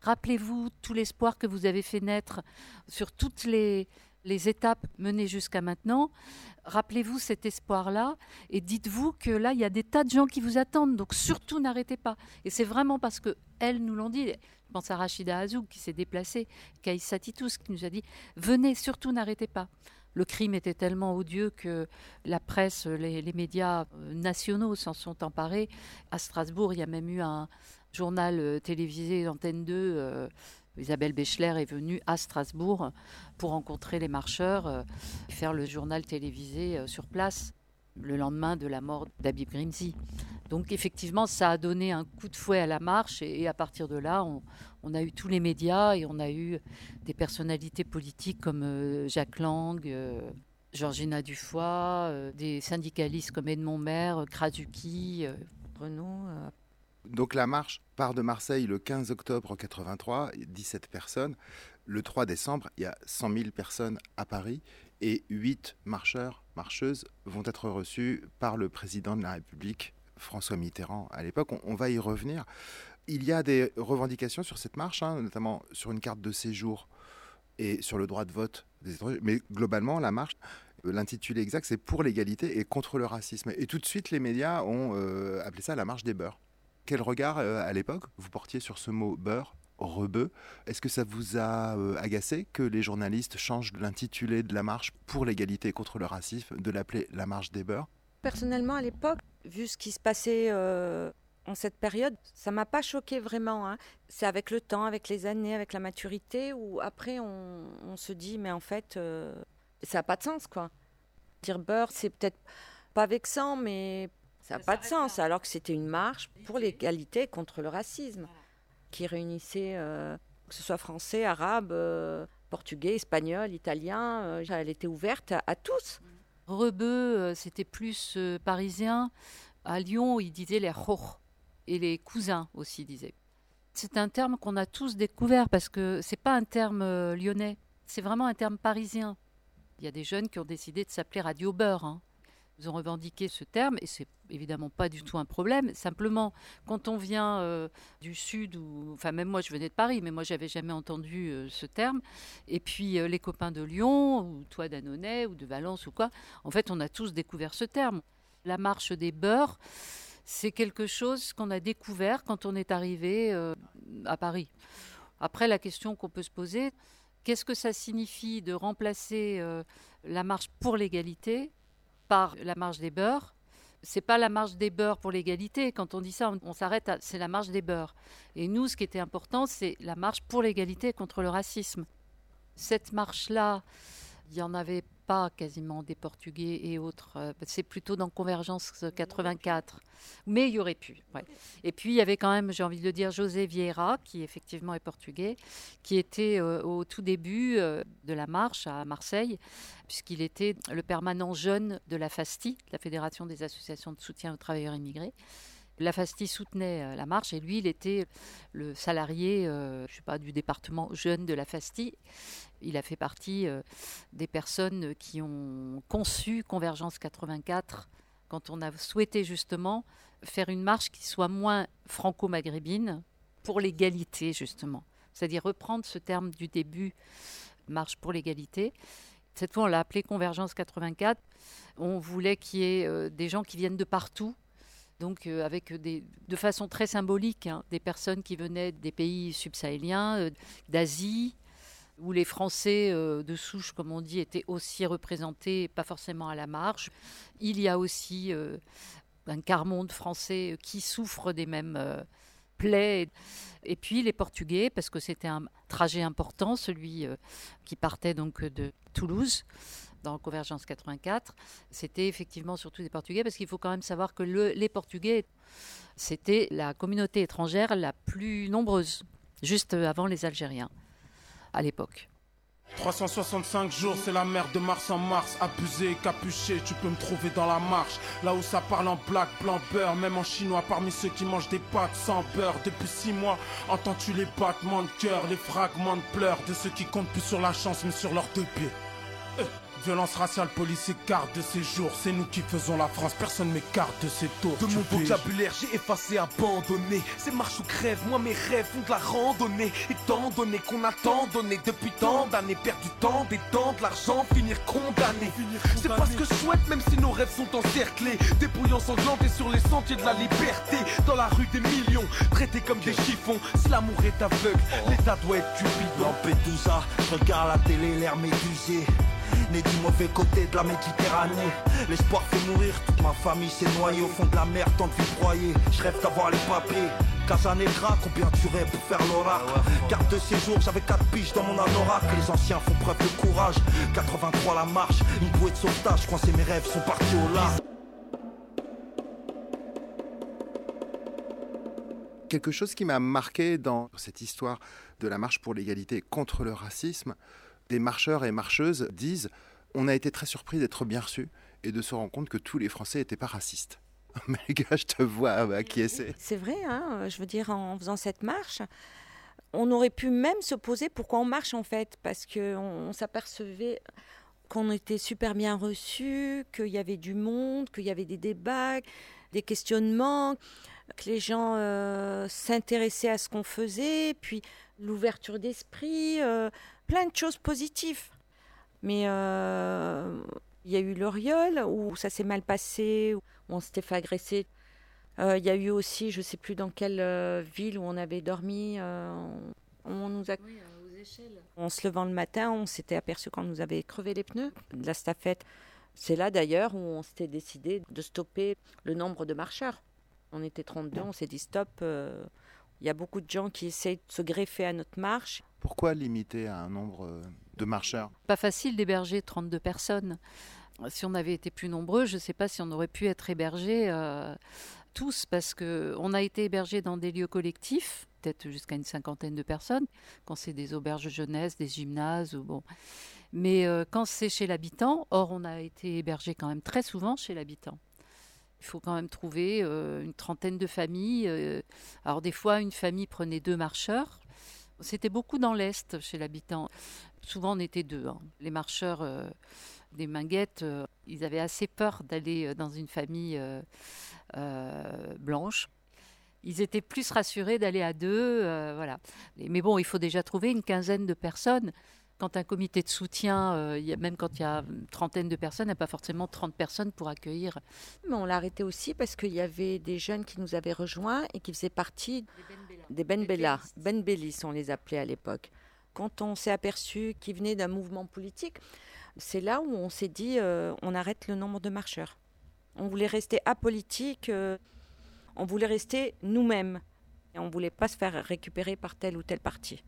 Rappelez-vous tout l'espoir que vous avez fait naître sur toutes les... les étapes menées jusqu'à maintenant, rappelez-vous cet espoir-là et dites-vous que là, il y a des tas de gens qui vous attendent, donc surtout n'arrêtez pas. Et c'est vraiment parce qu'elles nous l'ont dit, je pense à Rachida Azoug qui s'est déplacée, Kaïssa Titous qui nous a dit « venez, surtout n'arrêtez pas ». Le crime était tellement odieux que la presse, les, les médias nationaux s'en sont emparés. À Strasbourg, il y a même eu un journal télévisé, Antenne deux, euh, Isabelle Béchler est venue à Strasbourg pour rencontrer les marcheurs et faire le journal télévisé sur place le lendemain de la mort d'Habib Grimzi. Donc effectivement, ça a donné un coup de fouet à la marche et à partir de là, on, on a eu tous les médias et on a eu des personnalités politiques comme Jacques Lang, Georgina Dufoy, des syndicalistes comme Edmond Maire, Krasuki, Renaud... Donc la marche part de Marseille le quinze octobre quatre-vingt-trois, dix-sept personnes. Le trois décembre, il y a cent mille personnes à Paris et huit marcheurs, marcheuses vont être reçus par le président de la République, François Mitterrand à l'époque. On, on va y revenir. Il y a des revendications sur cette marche, hein, notamment sur une carte de séjour et sur le droit de vote des étrangers. Mais globalement, la marche... L'intitulé exact, c'est « Pour l'égalité et contre le racisme ». Et tout de suite, les médias ont euh, appelé ça la marche des beurs. Quel regard, euh, à l'époque, vous portiez sur ce mot « beurre » rebeu. Est-ce que ça vous a euh, agacé que les journalistes changent l'intitulé de la marche pour l'égalité et contre le racisme, de l'appeler la marche des beurs? Personnellement, à l'époque, vu ce qui se passait euh, en cette période, ça ne m'a pas choquée vraiment. Hein. C'est avec le temps, avec les années, avec la maturité, où après on, on se dit, mais en fait, euh, ça n'a pas de sens, quoi. Dire beurre, c'est peut-être pas vexant, mais ça n'a pas de sens, là. Alors que c'était une marche pour l'égalité contre le racisme, voilà. Qui réunissait, euh, que ce soit français, arabe, euh, portugais, espagnol, italien, euh, elle était ouverte à, à tous. Rebeu, c'était plus euh, parisien. À Lyon, ils disaient les roch et les cousins aussi disaient. C'est un terme qu'on a tous découvert parce que c'est pas un terme euh, lyonnais, c'est vraiment un terme parisien. Il y a des jeunes qui ont décidé de s'appeler Radio Beur. Hein. Ils ont revendiqué ce terme et c'est évidemment pas du tout un problème. Simplement, quand on vient euh, du Sud, ou, enfin même moi je venais de Paris, mais moi j'avais jamais entendu euh, ce terme. Et puis euh, les copains de Lyon, ou toi d'Annonay, ou de Valence, ou quoi, en fait on a tous découvert ce terme. La marche des beurs, c'est quelque chose qu'on a découvert quand on est arrivé euh, à Paris. Après, la question qu'on peut se poser... Qu'est-ce que ça signifie de remplacer euh, la marche pour l'égalité par la marche des beurs? C'est pas la marche des beurs pour l'égalité. Quand on dit ça, on, on s'arrête à c'est la marche des beurs. Et nous, ce qui était important, c'est la marche pour l'égalité contre le racisme. Cette marche-là, il n'y en avait pas quasiment des Portugais et autres. Euh, c'est plutôt dans Convergence quatre-vingt-quatre. Mais il y aurait pu. Ouais. Et puis, il y avait quand même, j'ai envie de dire, José Vieira, qui effectivement est portugais, qui était euh, au tout début euh, de la marche à Marseille, puisqu'il était le permanent jeune de la FASTI, la Fédération des associations de soutien aux travailleurs immigrés. La FASTI soutenait la marche et lui, il était le salarié euh, je sais pas, du département jeune de la FASTI. Il a fait partie euh, des personnes qui ont conçu Convergence quatre-vingt-quatre quand on a souhaité justement faire une marche qui soit moins franco-maghrébine pour l'égalité justement. C'est-à-dire reprendre ce terme du début, marche pour l'égalité. Cette fois, on l'a appelée Convergence quatre-vingt-quatre. On voulait qu'il y ait euh, des gens qui viennent de partout. Donc euh, avec des, de façon très symbolique, hein, des personnes qui venaient des pays subsahéliens, euh, d'Asie, où les Français euh, de souche, comme on dit, étaient aussi représentés, pas forcément à la marche. Il y a aussi euh, un quart-monde français qui souffre des mêmes euh, plaies. Et puis les Portugais, parce que c'était un trajet important, celui euh, qui partait donc de Toulouse, dans Convergence quatre-vingt-quatre, c'était effectivement surtout des Portugais, parce qu'il faut quand même savoir que le, les Portugais, c'était la communauté étrangère la plus nombreuse, juste avant les Algériens, à l'époque. trois cent soixante-cinq jours, c'est la merde de mars en mars. Abusé, capuché, tu peux me trouver dans la marche. Là où ça parle en black, blanc, beurre. Même en chinois, parmi ceux qui mangent des pâtes sans beurre. Depuis six mois, entends-tu les battements de cœur, les fragments de pleurs de ceux qui comptent plus sur la chance, mais sur leurs deux pieds. Euh. Violence raciale, police écarte de ces jours. C'est nous qui faisons la France, personne m'écarte de ces tours. De mon vocabulaire, j'ai effacé, abandonné. Ces marches ou crève, moi mes rêves font de la randonnée. Étant donné qu'on a tant donné depuis tant d'années, perdre du temps, des temps, de l'argent, finir condamné. C'est pas ce que je souhaite, même si nos rêves sont encerclés. Dépouillant sanglantés sur les sentiers de la liberté. Dans la rue des millions, traités comme des chiffons. Si l'amour est aveugue, l'état doit être cupide. Lampedusa, je regarde la télé, l'air médusé. Né du mauvais côté de la Méditerranée, l'espoir fait mourir, toute ma famille s'est noyée au fond de la mer, tant de vivroyer. Je rêve d'avoir les papiers, Casanegra, combien tu rêves pour faire l'oracle. Carte de séjour, j'avais quatre piges dans mon anorak. Les anciens font preuve de courage, quatre-vingt-trois la marche, une bouée de sauvetage, coincés mes rêves sont partis au large. Quelque chose qui m'a marqué dans cette histoire de la marche pour l'égalité contre le racisme, des marcheurs et marcheuses disent « On a été très surpris d'être bien reçus et de se rendre compte que tous les Français n'étaient pas racistes. » Mais les gars, je te vois acquiescer. C'est vrai, hein, je veux dire, en faisant cette marche, on aurait pu même se poser pourquoi on marche en fait, parce qu'on on s'apercevait qu'on était super bien reçus, qu'il y avait du monde, qu'il y avait des débats, des questionnements, que les gens euh, s'intéressaient à ce qu'on faisait, puis l'ouverture d'esprit... Euh, plein de choses positives, mais euh, il y a eu l'Oriol où ça s'est mal passé, où on s'était fait agresser. Euh, il y a eu aussi, je ne sais plus dans quelle ville où on avait dormi, euh, On nous a... oui, aux échelles. En se levant le matin, on s'était aperçu qu'on nous avait crevé les pneus de la staffette. C'est là d'ailleurs où on s'était décidé de stopper le nombre de marcheurs. On était trente-deux, on s'est dit stop. Euh, il y a beaucoup de gens qui essayent de se greffer à notre marche. Pourquoi limiter à un nombre de marcheurs ? Pas facile d'héberger trente-deux personnes. Si on avait été plus nombreux, je ne sais pas si on aurait pu être hébergés euh, tous, parce qu'on a été hébergés dans des lieux collectifs, peut-être jusqu'à une cinquantaine de personnes, quand c'est des auberges jeunesse, des gymnases, ou bon. Mais euh, quand c'est chez l'habitant, or on a été hébergés quand même très souvent chez l'habitant. Il faut quand même trouver euh, une trentaine de familles. Euh, alors des fois, une famille prenait deux marcheurs. C'était beaucoup dans l'Est, chez l'habitant. Souvent, on était deux. Hein. Les marcheurs euh, des Minguettes, euh, ils avaient assez peur d'aller dans une famille euh, euh, blanche. Ils étaient plus rassurés d'aller à deux. Euh, voilà. Mais bon, il faut déjà trouver une quinzaine de personnes. Quand un comité de soutien, euh, y a, même quand il y a une trentaine de personnes, il n'y a pas forcément trente personnes pour accueillir. Mais on l'a arrêté aussi parce qu'il y avait des jeunes qui nous avaient rejoints et qui faisaient partie des Benbella. Benbellis, on les appelait à l'époque. Quand on s'est aperçu qu'ils venaient d'un mouvement politique, c'est là où on s'est dit euh, on arrête le nombre de marcheurs. On voulait rester apolitique, euh, on voulait rester nous-mêmes. Et on ne voulait pas se faire récupérer par tel ou tel parti.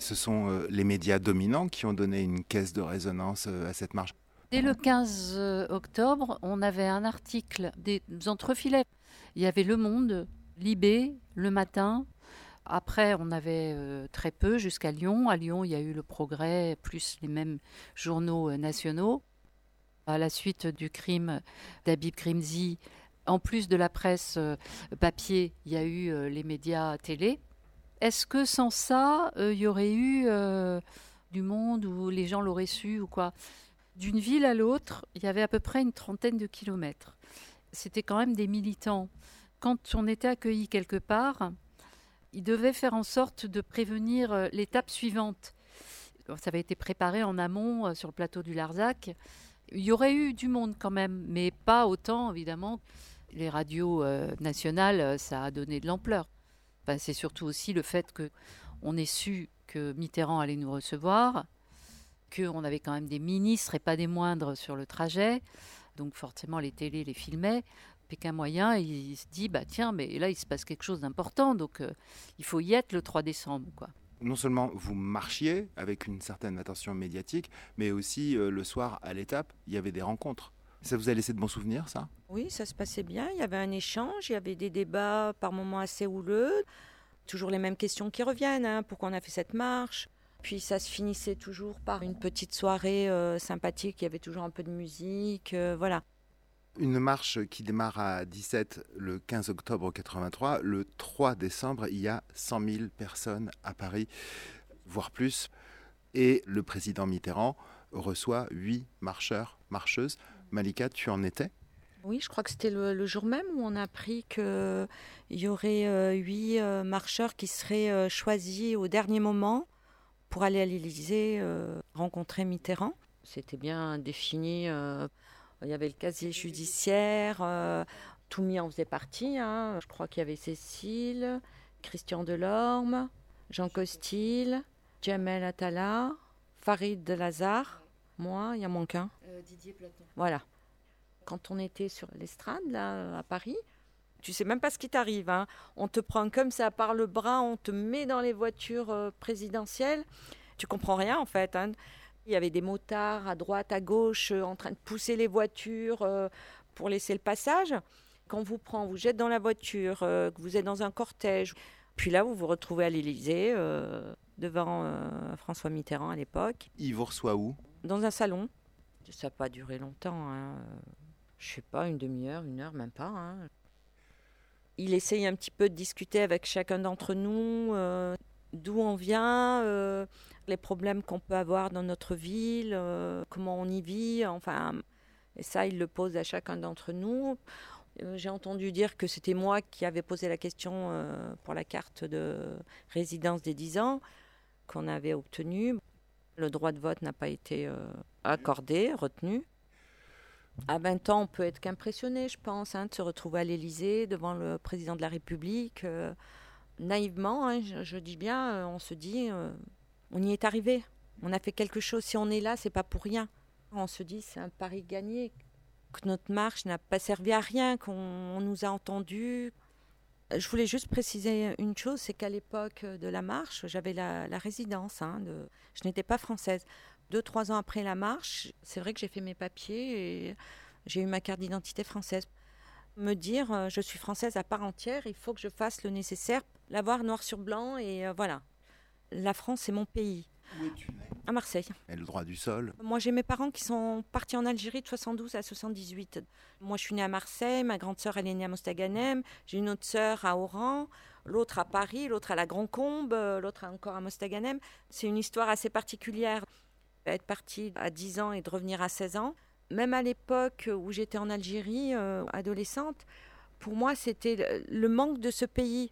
Ce sont les médias dominants qui ont donné une caisse de résonance à cette marche. Dès le quinze octobre, on avait un article des entrefilets. Il y avait Le Monde, Libé, Le Matin. Après, on avait très peu jusqu'à Lyon. À Lyon, il y a eu Le Progrès, plus les mêmes journaux nationaux. À la suite du crime d'Habib Grimzi, en plus de la presse papier, il y a eu les médias télé. Est-ce que sans ça, il euh, y aurait eu euh, du monde où les gens l'auraient su ou quoi ? D'une ville à l'autre, il y avait à peu près une trentaine de kilomètres. C'était quand même des militants. Quand on était accueillis quelque part, ils devaient faire en sorte de prévenir l'étape suivante. Ça avait été préparé en amont sur le plateau du Larzac. Il y aurait eu du monde quand même, mais pas autant, évidemment. Les radios euh, nationales, ça a donné de l'ampleur. Ben, c'est surtout aussi le fait qu'on ait su que Mitterrand allait nous recevoir, qu'on avait quand même des ministres et pas des moindres sur le trajet. Donc forcément, les télés les filmaient. Pékin moyen, il, il se dit, bah, tiens, mais là, il se passe quelque chose d'important, donc euh, il faut y être le trois décembre. Quoi. Non seulement vous marchiez avec une certaine attention médiatique, mais aussi euh, le soir, à l'étape, il y avait des rencontres. Ça vous a laissé de bons souvenirs, ça ? Oui, ça se passait bien. Il y avait un échange, il y avait des débats par moments assez houleux. Toujours les mêmes questions qui reviennent, hein, pourquoi on a fait cette marche. Puis ça se finissait toujours par une petite soirée euh, sympathique, il y avait toujours un peu de musique, euh, voilà. Une marche qui démarre à dix-sept le quinze octobre quatre-vingt-trois. Le trois décembre, il y a cent mille personnes à Paris, voire plus. Et le président Mitterrand reçoit huit marcheurs, marcheuses. Malika, tu en étais ? Oui, je crois que c'était le, le jour même où on a appris qu'il y aurait huit euh, euh, marcheurs qui seraient euh, choisis au dernier moment pour aller à l'Élysée euh, rencontrer Mitterrand. C'était bien défini, euh, il y avait le casier judiciaire, euh, Toumi en faisait partie, hein. Je crois qu'il y avait Cécile, Christian Delorme, Jean Costil, Jamel Attala, Farid de Lazare. Moi, il y a mon qu'un. Euh, Didier Platon. Voilà. Quand on était sur l'estrade, là, à Paris, tu sais même pas ce qui t'arrive. Hein. On te prend comme ça par le bras, on te met dans les voitures euh, présidentielles. Tu comprends rien, en fait. Hein. Il y avait des motards à droite, à gauche, euh, en train de pousser les voitures euh, pour laisser le passage. Quand on vous prend, on vous jette dans la voiture, euh, que vous êtes dans un cortège. Puis là, vous vous retrouvez à l'Élysée, euh, devant euh, François Mitterrand à l'époque. Il vous reçoit où ? Dans un salon. Ça n'a pas duré longtemps. Hein. Je ne sais pas, une demi-heure, une heure, même pas. Hein. Il essaye un petit peu de discuter avec chacun d'entre nous, euh, d'où on vient, euh, les problèmes qu'on peut avoir dans notre ville, euh, comment on y vit. Enfin, et ça, il le pose à chacun d'entre nous. Euh, j'ai entendu dire que c'était moi qui avais posé la question euh, pour la carte de résidence des dix ans qu'on avait obtenue. Le droit de vote n'a pas été euh, accordé, retenu. à vingt ans, on peut être qu'impressionné, je pense, hein, de se retrouver à l'Élysée devant le président de la République. Euh, naïvement, hein, je, je dis bien, euh, on se dit, euh, on y est arrivé. On a fait quelque chose. Si on est là, c'est pas pour rien. On se dit, c'est un pari gagné, que notre marche n'a pas servi à rien, qu'on nous a entendus. Je voulais juste préciser une chose, c'est qu'à l'époque de la marche, j'avais la, la résidence. Hein, de, je n'étais pas française. Deux, trois ans après la marche, c'est vrai que j'ai fait mes papiers et j'ai eu ma carte d'identité française. Me dire, je suis française à part entière, il faut que je fasse le nécessaire, l'avoir noir sur blanc et euh, voilà. La France, c'est mon pays. Où es-tu née ? À Marseille. Et le droit du sol ? Moi, j'ai mes parents qui sont partis en Algérie de soixante-douze à soixante-dix-huit. Moi, je suis née à Marseille, ma grande sœur, elle est née à Mostaganem, j'ai une autre sœur à Oran, l'autre à Paris, l'autre à la Grand-Combe, l'autre encore à Mostaganem. C'est une histoire assez particulière. Être partie à dix ans et de revenir à seize ans. Même à l'époque où j'étais en Algérie, euh, adolescente, pour moi, c'était le manque de ce pays.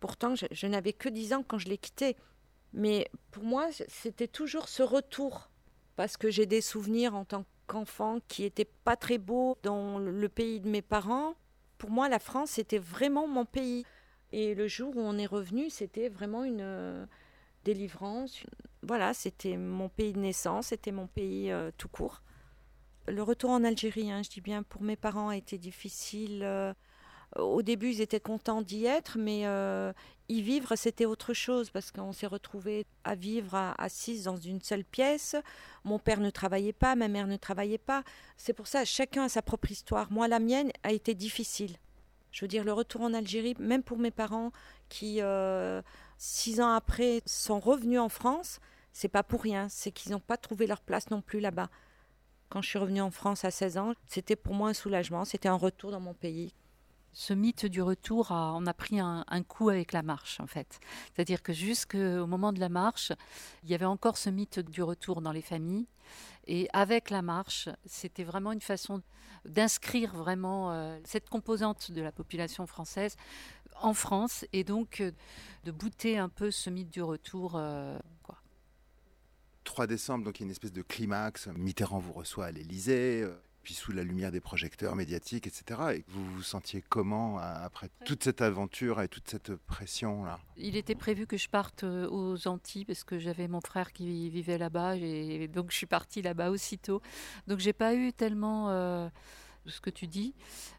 Pourtant, je, je n'avais que dix ans quand je l'ai quitté. Mais pour moi, c'était toujours ce retour. Parce que j'ai des souvenirs en tant qu'enfant qui n'étaient pas très beaux dans le pays de mes parents. Pour moi, la France, c'était vraiment mon pays. Et le jour où on est revenu, c'était vraiment une euh, délivrance. Voilà, c'était mon pays de naissance, c'était mon pays euh, tout court. Le retour en Algérie, hein, je dis bien, pour mes parents a été difficile. Euh, au début, ils étaient contents d'y être, mais euh, y vivre, c'était autre chose, parce qu'on s'est retrouvés à vivre assises dans une seule pièce. Mon père ne travaillait pas, ma mère ne travaillait pas. C'est pour ça, chacun a sa propre histoire. Moi, la mienne a été difficile. Je veux dire, le retour en Algérie, même pour mes parents qui, euh, six ans après, sont revenus en France, c'est pas pour rien. C'est qu'ils n'ont pas trouvé leur place non plus là-bas. Quand je suis revenue en France à seize ans, c'était pour moi un soulagement, c'était un retour dans mon pays. Ce mythe du retour a, on a pris un, un coup avec la marche, en fait. C'est-à-dire que jusqu'au moment de la marche, il y avait encore ce mythe du retour dans les familles. Et avec la marche, c'était vraiment une façon d'inscrire vraiment euh, cette composante de la population française en France et donc euh, de bouter un peu ce mythe du retour. Euh, quoi. trois décembre, donc il y a une espèce de climax. Mitterrand vous reçoit à l'Élysée. Puis sous la lumière des projecteurs médiatiques, et cetera. Et vous vous sentiez comment après toute cette aventure et toute cette pression-là ? Il était prévu que je parte aux Antilles parce que j'avais mon frère qui vivait là-bas. Et donc je suis partie là-bas aussitôt. Donc je n'ai pas eu tellement euh, ce que tu dis.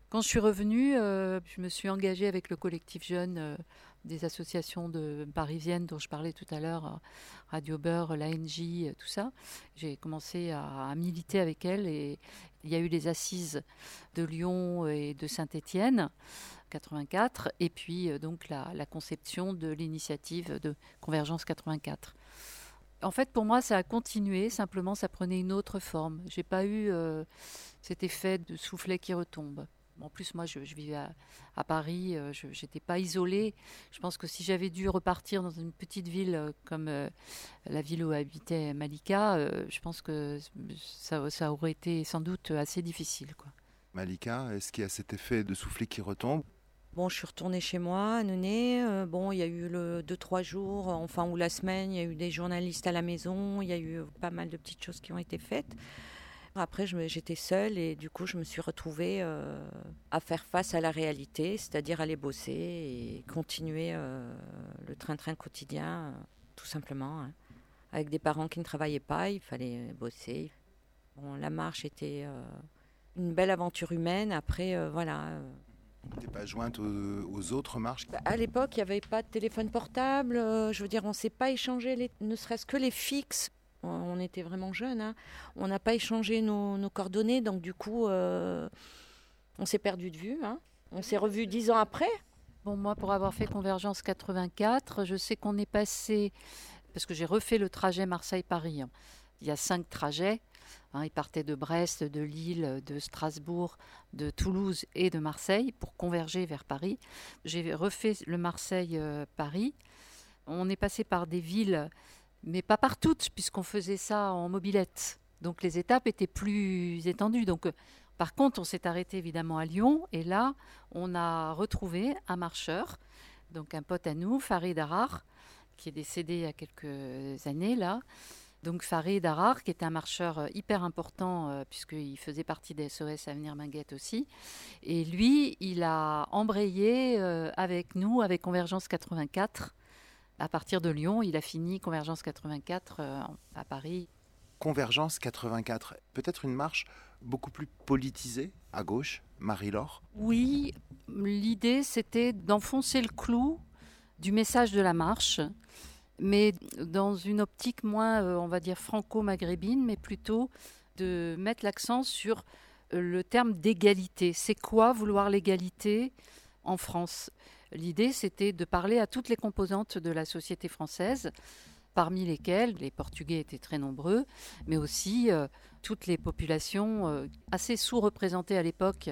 Quand je suis revenue, euh, je me suis engagée avec le collectif jeune euh, des associations de parisiennes dont je parlais tout à l'heure, Radio Beur, l'A N J, tout ça. J'ai commencé à, à militer avec elles et il y a eu les assises de Lyon et de Saint-Étienne, quatre-vingt-quatre, et puis donc la, la conception de l'initiative de Convergence quatre-vingt-quatre. En fait, pour moi, ça a continué, simplement ça prenait une autre forme. J'ai pas eu euh, cet effet de soufflet qui retombe. En plus, moi, je, je vivais à, à Paris, je n'étais pas isolée. Je pense que si j'avais dû repartir dans une petite ville comme euh, la ville où habitait Malika, euh, je pense que ça, ça aurait été sans doute assez difficile, quoi. Malika, est-ce qu'il y a cet effet de soufflet qui retombe ? Bon, je suis retournée chez moi, à Nenay. Euh, bon, il y a eu le deux trois jours, enfin, ou la semaine, il y a eu des journalistes à la maison, il y a eu pas mal de petites choses qui ont été faites. Après, je, j'étais seule et du coup, je me suis retrouvée euh, à faire face à la réalité, c'est-à-dire aller bosser et continuer euh, le train-train quotidien, euh, tout simplement. Hein. Avec des parents qui ne travaillaient pas, il fallait bosser. Bon, la marche était euh, une belle aventure humaine. Après, euh, voilà... Euh, tu n'étais pas jointe aux, aux autres marches ? Bah, à l'époque, il n'y avait pas de téléphone portable. Euh, je veux dire, on ne s'est pas échangé, les, ne serait-ce que les fixes. On était vraiment jeunes, hein. On n'a pas échangé nos, nos coordonnées, donc du coup, euh, on s'est perdu de vue. Hein. On s'est revus dix ans après. Bon, moi, pour avoir fait Convergence quatre-vingt-quatre, je sais qu'on est passé, parce que j'ai refait le trajet Marseille-Paris. Il y a cinq trajets. Hein, ils partaient de Brest, de Lille, de Strasbourg, de Toulouse et de Marseille pour converger vers Paris. J'ai refait le Marseille-Paris. On est passé par des villes... mais pas par toutes, puisqu'on faisait ça en mobilette. Donc les étapes étaient plus étendues. Donc, par contre, on s'est arrêté évidemment à Lyon. Et là, on a retrouvé un marcheur, donc un pote à nous, Farid Harar, qui est décédé il y a quelques années, là, Donc Farid Harar, qui était un marcheur hyper important, euh, puisqu'il faisait partie des S O S Avenir Minguettes aussi. Et lui, il a embrayé euh, avec nous, avec Convergence quatre-vingt-quatre. À partir de Lyon, il a fini Convergence quatre-vingt-quatre euh, à Paris. Convergence quatre-vingt-quatre, peut-être une marche beaucoup plus politisée à gauche, Marie-Laure? Oui, l'idée c'était d'enfoncer le clou du message de la marche, mais dans une optique moins, on va dire, franco-maghrébine, mais plutôt de mettre l'accent sur le terme d'égalité. C'est quoi vouloir l'égalité en France? L'idée, c'était de parler à toutes les composantes de la société française, parmi lesquelles les Portugais étaient très nombreux, mais aussi euh, toutes les populations euh, assez sous-représentées à l'époque,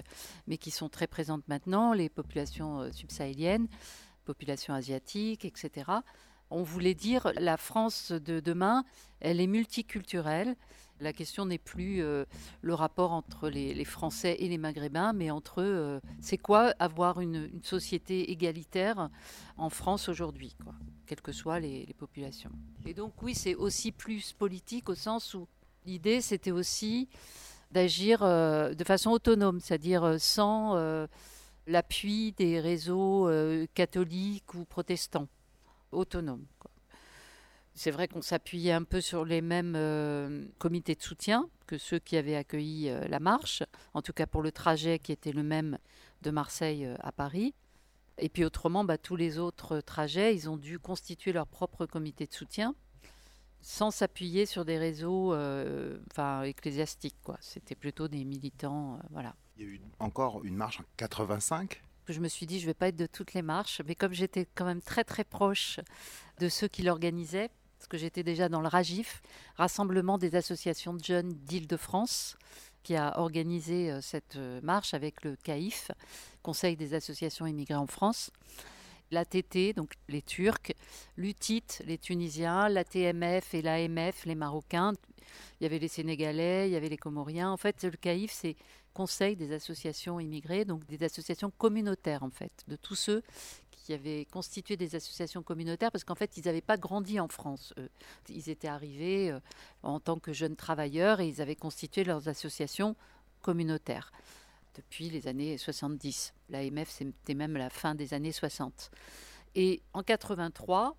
mais qui sont très présentes maintenant, les populations euh, subsahéliennes, populations asiatiques, et cetera. On voulait dire la France de demain, elle est multiculturelle. La question n'est plus euh, le rapport entre les, les Français et les Maghrébins, mais entre eux, euh, c'est quoi avoir une, une société égalitaire en France aujourd'hui, quoi, quelles que soient les, les populations. Et donc oui, c'est aussi plus politique au sens où l'idée, c'était aussi d'agir euh, de façon autonome, c'est-à-dire sans euh, l'appui des réseaux euh, catholiques ou protestants, autonomes, quoi. C'est vrai qu'on s'appuyait un peu sur les mêmes euh, comités de soutien que ceux qui avaient accueilli euh, la marche, en tout cas pour le trajet qui était le même de Marseille euh, à Paris. Et puis autrement, bah, tous les autres trajets, ils ont dû constituer leur propre comité de soutien sans s'appuyer sur des réseaux euh, enfin, ecclésiastiques, quoi. C'était plutôt des militants. Euh, voilà. Il y a eu encore une marche en quatre-vingt-cinq. Je me suis dit, je ne vais pas être de toutes les marches, mais comme j'étais quand même très très proche de ceux qui l'organisaient, parce que j'étais déjà dans le RAGIF, Rassemblement des associations de jeunes d'Île-de-France, qui a organisé cette marche avec le CAIF, Conseil des associations immigrées en France, l'A T T, donc les Turcs, l'U T I T, les Tunisiens, l'A T M F et l'A M F, les Marocains, il y avait les Sénégalais, il y avait les Comoriens. En fait, le CAIF, c'est Conseil des associations immigrées, donc des associations communautaires, en fait, de tous ceux qui avaient constitué des associations communautaires, parce qu'en fait, ils n'avaient pas grandi en France, eux. Ils étaient arrivés euh, en tant que jeunes travailleurs et ils avaient constitué leurs associations communautaires depuis les années soixante-dix. L'A M F, c'était même la fin des années soixante. Et en quatre-vingt-trois,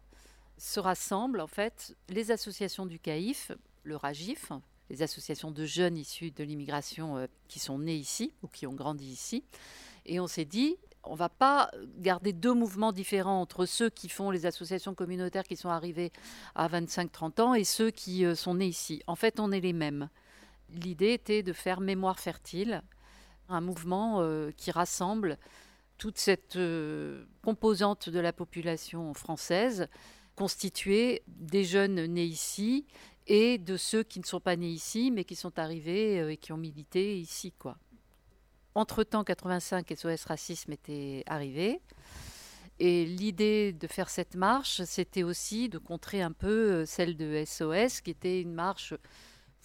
se rassemblent, en fait, les associations du CAIF, le RAGIF, les associations de jeunes issus de l'immigration euh, qui sont nés ici ou qui ont grandi ici. Et on s'est dit, on ne va pas garder deux mouvements différents entre ceux qui font les associations communautaires qui sont arrivés à vingt-cinq trente ans et ceux qui euh, sont nés ici. En fait, on est les mêmes. L'idée était de faire Mémoire fertile, un mouvement euh, qui rassemble toute cette euh, composante de la population française, constituée des jeunes nés ici, et de ceux qui ne sont pas nés ici, mais qui sont arrivés et qui ont milité ici, quoi. Entre-temps, quatre-vingt-cinq, S O S Racisme était arrivé. Et l'idée de faire cette marche, c'était aussi de contrer un peu celle de S O S, qui était une marche,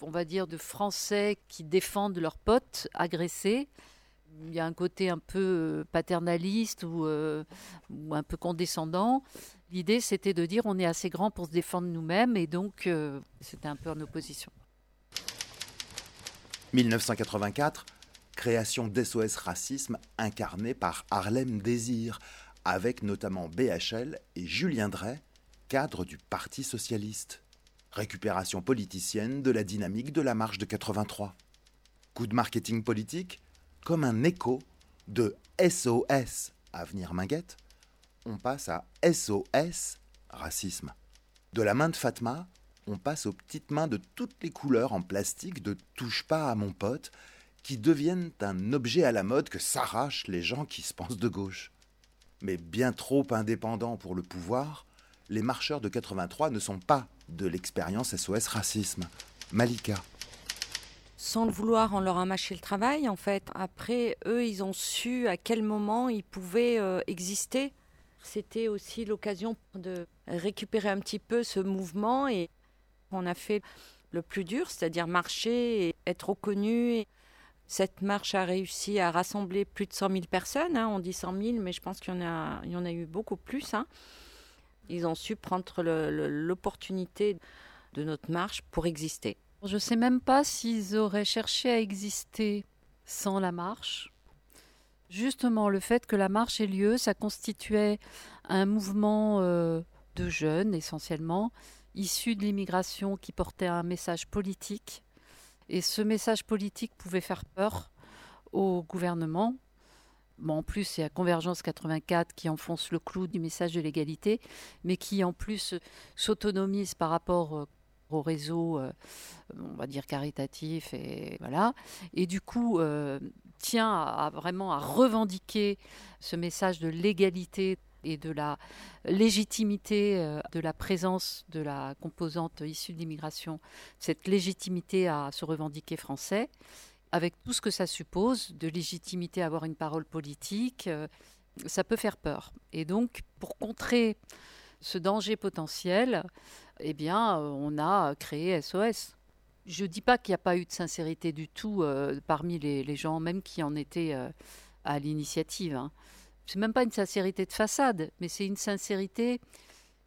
on va dire, de Français qui défendent leurs potes agressés. Il y a un côté un peu paternaliste ou, euh, ou un peu condescendant. L'idée, c'était de dire on est assez grand pour se défendre nous-mêmes et donc euh, c'était un peu en opposition. dix-neuf cent quatre-vingt-quatre, création d'S O S Racisme incarnée par Harlem Désir, avec notamment B H L et Julien Drey, cadre du Parti socialiste. Récupération politicienne de la dynamique de la marche de quatre-vingt-trois. Coup de marketing politique comme un écho de S O S Avenir Minguettes, on passe à S O S Racisme. De la main de Fatma, on passe aux petites mains de toutes les couleurs en plastique de « touche pas à mon pote » qui deviennent un objet à la mode que s'arrachent les gens qui se pensent de gauche. Mais bien trop indépendants pour le pouvoir, les marcheurs de quatre-vingt-trois ne sont pas de l'expérience S O S Racisme. Malika. Sans le vouloir, on leur a mâché le travail, en fait. Après, eux, ils ont su à quel moment ils pouvaient euh, exister. C'était aussi l'occasion de récupérer un petit peu ce mouvement. Et on a fait le plus dur, c'est-à-dire marcher et être reconnus. Et cette marche a réussi à rassembler plus de cent mille personnes. Hein. On dit cent mille, mais je pense qu'il y en a, il y en a eu beaucoup plus. Hein. Ils ont su prendre le, le, l'opportunité de notre marche pour exister. Je ne sais même pas s'ils auraient cherché à exister sans la marche. Justement, le fait que la marche ait lieu, ça constituait un mouvement euh, de jeunes, essentiellement, issus de l'immigration, qui portait un message politique. Et ce message politique pouvait faire peur au gouvernement. Bon, en plus, il y a Convergence quatre-vingt-quatre qui enfonce le clou du message de l'égalité, mais qui en plus s'autonomise par rapport euh, au réseau, euh, on va dire caritatif, et voilà. Et du coup, euh, tient à, à vraiment à revendiquer ce message de l'égalité et de la légitimité euh, de la présence de la composante issue de l'immigration, cette légitimité à se revendiquer français, avec tout ce que ça suppose de légitimité à avoir une parole politique, euh, ça peut faire peur. Et donc, pour contrer ce danger potentiel, eh bien, on a créé S O S. Je ne dis pas qu'il n'y a pas eu de sincérité du tout euh, parmi les, les gens même qui en étaient euh, à l'initiative. Hein. C'est même pas une sincérité de façade, mais c'est une sincérité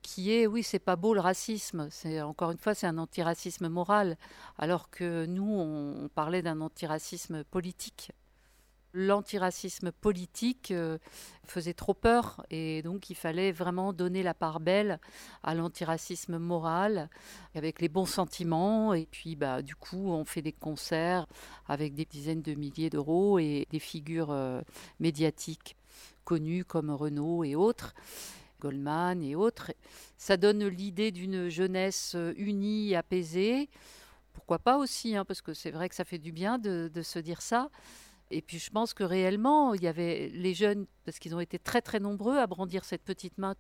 qui est, oui, c'est pas beau le racisme. C'est, encore une fois, c'est un antiracisme moral, alors que nous, on, on parlait d'un antiracisme politique. L'antiracisme politique faisait trop peur et donc il fallait vraiment donner la part belle à l'antiracisme moral avec les bons sentiments. Et puis bah, du coup, on fait des concerts avec des dizaines de milliers d'euros et des figures euh, médiatiques connues comme Renault et autres, Goldman et autres. Ça donne l'idée d'une jeunesse unie et apaisée. Pourquoi pas aussi, hein, parce que c'est vrai que ça fait du bien de, de se dire ça. Et puis je pense que réellement, il y avait les jeunes, parce qu'ils ont été très très nombreux à brandir cette petite main.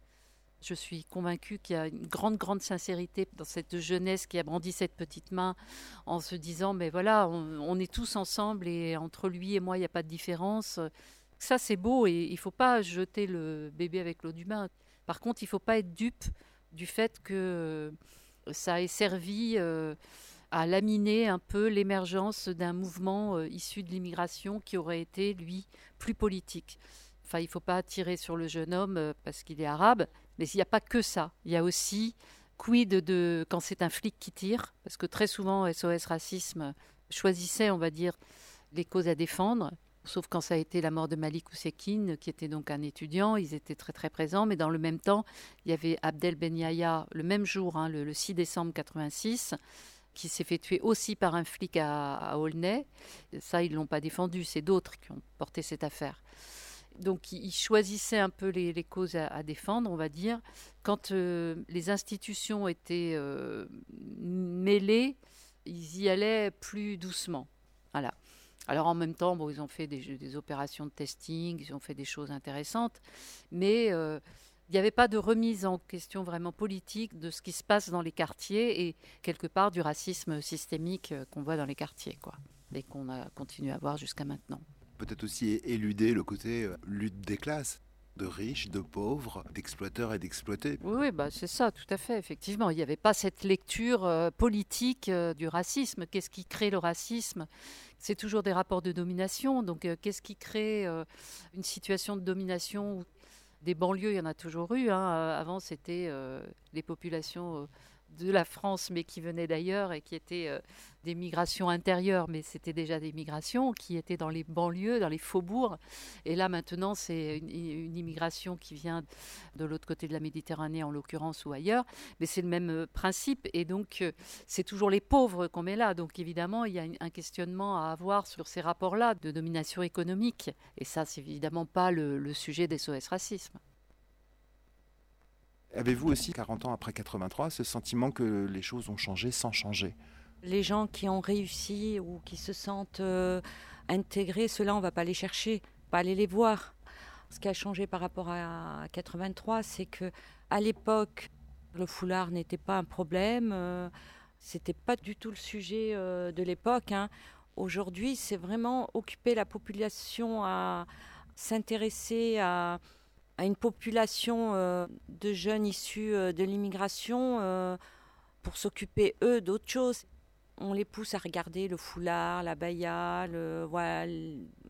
Je suis convaincue qu'il y a une grande, grande sincérité dans cette jeunesse qui a brandi cette petite main en se disant, mais voilà, on, on est tous ensemble et entre lui et moi, il n'y a pas de différence. Ça, c'est beau et il ne faut pas jeter le bébé avec l'eau du bain. Par contre, il ne faut pas être dupe du fait que ça ait servi... Euh, à laminer un peu l'émergence d'un mouvement euh, issu de l'immigration qui aurait été, lui, plus politique. Enfin, il ne faut pas tirer sur le jeune homme euh, parce qu'il est arabe, mais il n'y a pas que ça. Il y a aussi quid de quand c'est un flic qui tire, parce que très souvent, S O S Racisme choisissait, on va dire, les causes à défendre, sauf quand ça a été la mort de Malik Oussekine, qui était donc un étudiant, ils étaient très très présents, mais dans le même temps, il y avait Abdel Ben Yahya, le même jour, hein, le, le six décembre quatre-vingt-six, qui s'est fait tuer aussi par un flic à, à Aulnay. Ça, ils ne l'ont pas défendu, c'est d'autres qui ont porté cette affaire. Donc, ils choisissaient un peu les, les causes à, à défendre, on va dire. Quand euh, les institutions étaient euh, mêlées, ils y allaient plus doucement. Voilà. Alors, en même temps, bon, ils ont fait des, des opérations de testing, ils ont fait des choses intéressantes, mais... Euh, Il n'y avait pas de remise en question vraiment politique de ce qui se passe dans les quartiers et quelque part du racisme systémique qu'on voit dans les quartiers, quoi, et qu'on a continué à voir jusqu'à maintenant. Peut-être aussi éluder le côté lutte des classes, de riches, de pauvres, d'exploiteurs et d'exploités. Oui, bah c'est ça, tout à fait, effectivement. Il n'y avait pas cette lecture politique du racisme. Qu'est-ce qui crée le racisme ? C'est toujours des rapports de domination. Donc, qu'est-ce qui crée une situation de domination ? Des banlieues, il y en a toujours eu. Hein. Avant, c'était euh, les populations de la France, mais qui venaient d'ailleurs et qui étaient euh, des migrations intérieures. Mais c'était déjà des migrations qui étaient dans les banlieues, dans les faubourgs. Et là, maintenant, c'est une, une immigration qui vient de l'autre côté de la Méditerranée, en l'occurrence, ou ailleurs. Mais c'est le même principe. Et donc, c'est toujours les pauvres qu'on met là. Donc, évidemment, il y a un questionnement à avoir sur ces rapports-là de domination économique. Et ça, c'est évidemment pas le, le sujet des S O S Racisme. Avez-vous aussi, quarante ans après quatre-vingt-trois, ce sentiment que les choses ont changé sans changer ? Les gens qui ont réussi ou qui se sentent euh, intégrés, ceux-là, on ne va pas les chercher, pas aller les voir. Ce qui a changé par rapport à quatre-vingt-trois, c'est qu'à l'époque, le foulard n'était pas un problème. Euh, ce n'était pas du tout le sujet euh, de l'époque. Hein. Aujourd'hui, c'est vraiment occuper la population à s'intéresser à... à une population euh, de jeunes issus euh, de l'immigration euh, pour s'occuper, eux, d'autres choses. On les pousse à regarder le foulard, la baïa, le, voilà,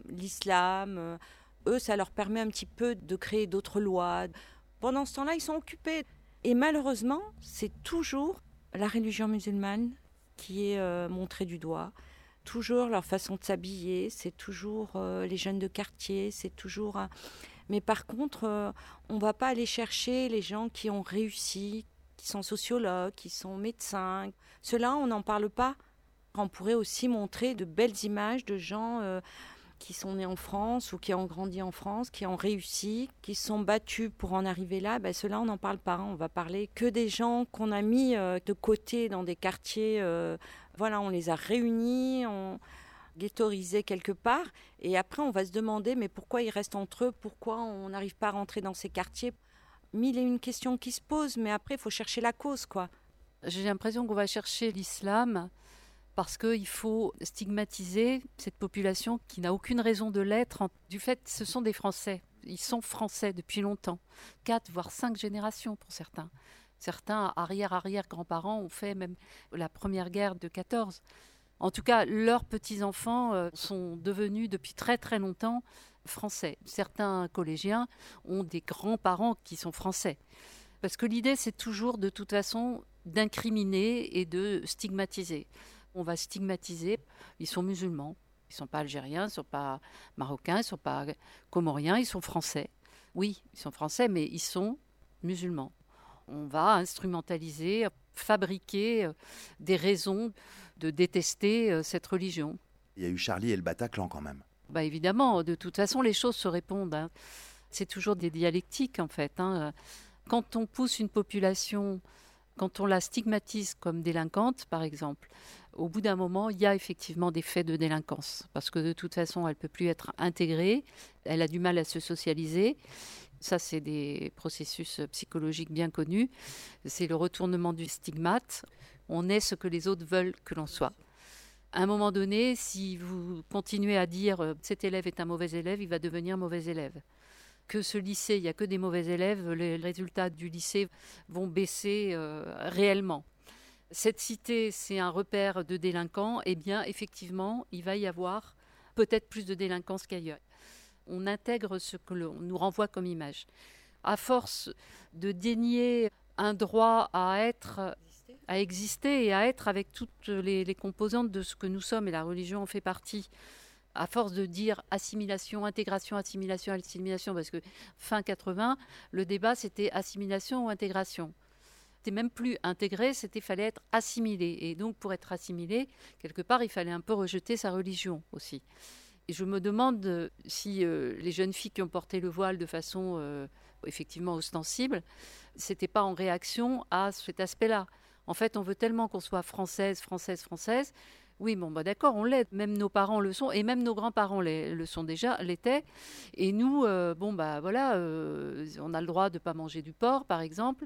l'islam. Euh, eux, ça leur permet un petit peu de créer d'autres lois. Pendant ce temps-là, ils sont occupés. Et malheureusement, c'est toujours la religion musulmane qui est euh, montrée du doigt. Toujours leur façon de s'habiller, c'est toujours euh, les jeunes de quartier, c'est toujours... Euh, mais par contre, euh, on ne va pas aller chercher les gens qui ont réussi, qui sont sociologues, qui sont médecins. Ceux-là, on n'en parle pas. On pourrait aussi montrer de belles images de gens... Euh, qui sont nés en France ou qui ont grandi en France, qui ont réussi, qui se sont battus pour en arriver là, ben ceux-là, on n'en parle pas. On va parler que des gens qu'on a mis de côté dans des quartiers. Euh, voilà, on les a réunis, on ghettorisés quelque part. Et après, on va se demander, mais pourquoi ils restent entre eux? Pourquoi on n'arrive pas à rentrer dans ces quartiers? Mille et une questions qui se posent, mais après, il faut chercher la cause, quoi. J'ai l'impression qu'on va chercher l'islam... parce qu'il faut stigmatiser cette population qui n'a aucune raison de l'être. Du fait, ce sont des Français. Ils sont Français depuis longtemps. Quatre, voire cinq générations pour certains. Certains, arrière-arrière-grands-parents, ont fait même la première guerre de quatorze. En tout cas, leurs petits-enfants sont devenus depuis très très longtemps Français. Certains collégiens ont des grands-parents qui sont Français. Parce que l'idée, c'est toujours de toute façon d'incriminer et de stigmatiser. On va stigmatiser, ils sont musulmans, ils ne sont pas algériens, ils ne sont pas marocains, ils ne sont pas comoriens, ils sont français. Oui, ils sont français, mais ils sont musulmans. On va instrumentaliser, fabriquer des raisons de détester cette religion. Il y a eu Charlie et le Bataclan quand même. Bah évidemment, de toute façon, les choses se répondent. Hein. C'est toujours des dialectiques en fait. Hein. Quand on pousse une population... Quand on la stigmatise comme délinquante, par exemple, au bout d'un moment, il y a effectivement des faits de délinquance. Parce que de toute façon, elle ne peut plus être intégrée, elle a du mal à se socialiser. Ça, c'est des processus psychologiques bien connus. C'est le retournement du stigmate. On est ce que les autres veulent que l'on soit. À un moment donné, si vous continuez à dire « cet élève est un mauvais élève », il va devenir mauvais élève. Que ce lycée, il n'y a que des mauvais élèves, les résultats du lycée vont baisser euh, réellement. Cette cité, c'est un repère de délinquants, eh bien, effectivement, il va y avoir peut-être plus de délinquance qu'ailleurs. On intègre ce que l'on nous renvoie comme image. À force de dénier un droit à être, à exister et à être avec toutes les, les composantes de ce que nous sommes, et la religion en fait partie, à force de dire assimilation, intégration, assimilation, assimilation, parce que fin quatre-vingts, le débat c'était assimilation ou intégration. C'était même plus intégré, c'était fallait être assimilé. Et donc pour être assimilé, quelque part, il fallait un peu rejeter sa religion aussi. Et je me demande si euh, les jeunes filles qui ont porté le voile de façon euh, effectivement ostensible, c'était pas en réaction à cet aspect-là. En fait, on veut tellement qu'on soit française, française, française. Oui, bon, bah d'accord, on l'est. Même nos parents le sont, et même nos grands-parents le sont déjà, l'étaient. Et nous, euh, bon, bah voilà, euh, on a le droit de ne pas manger du porc, par exemple.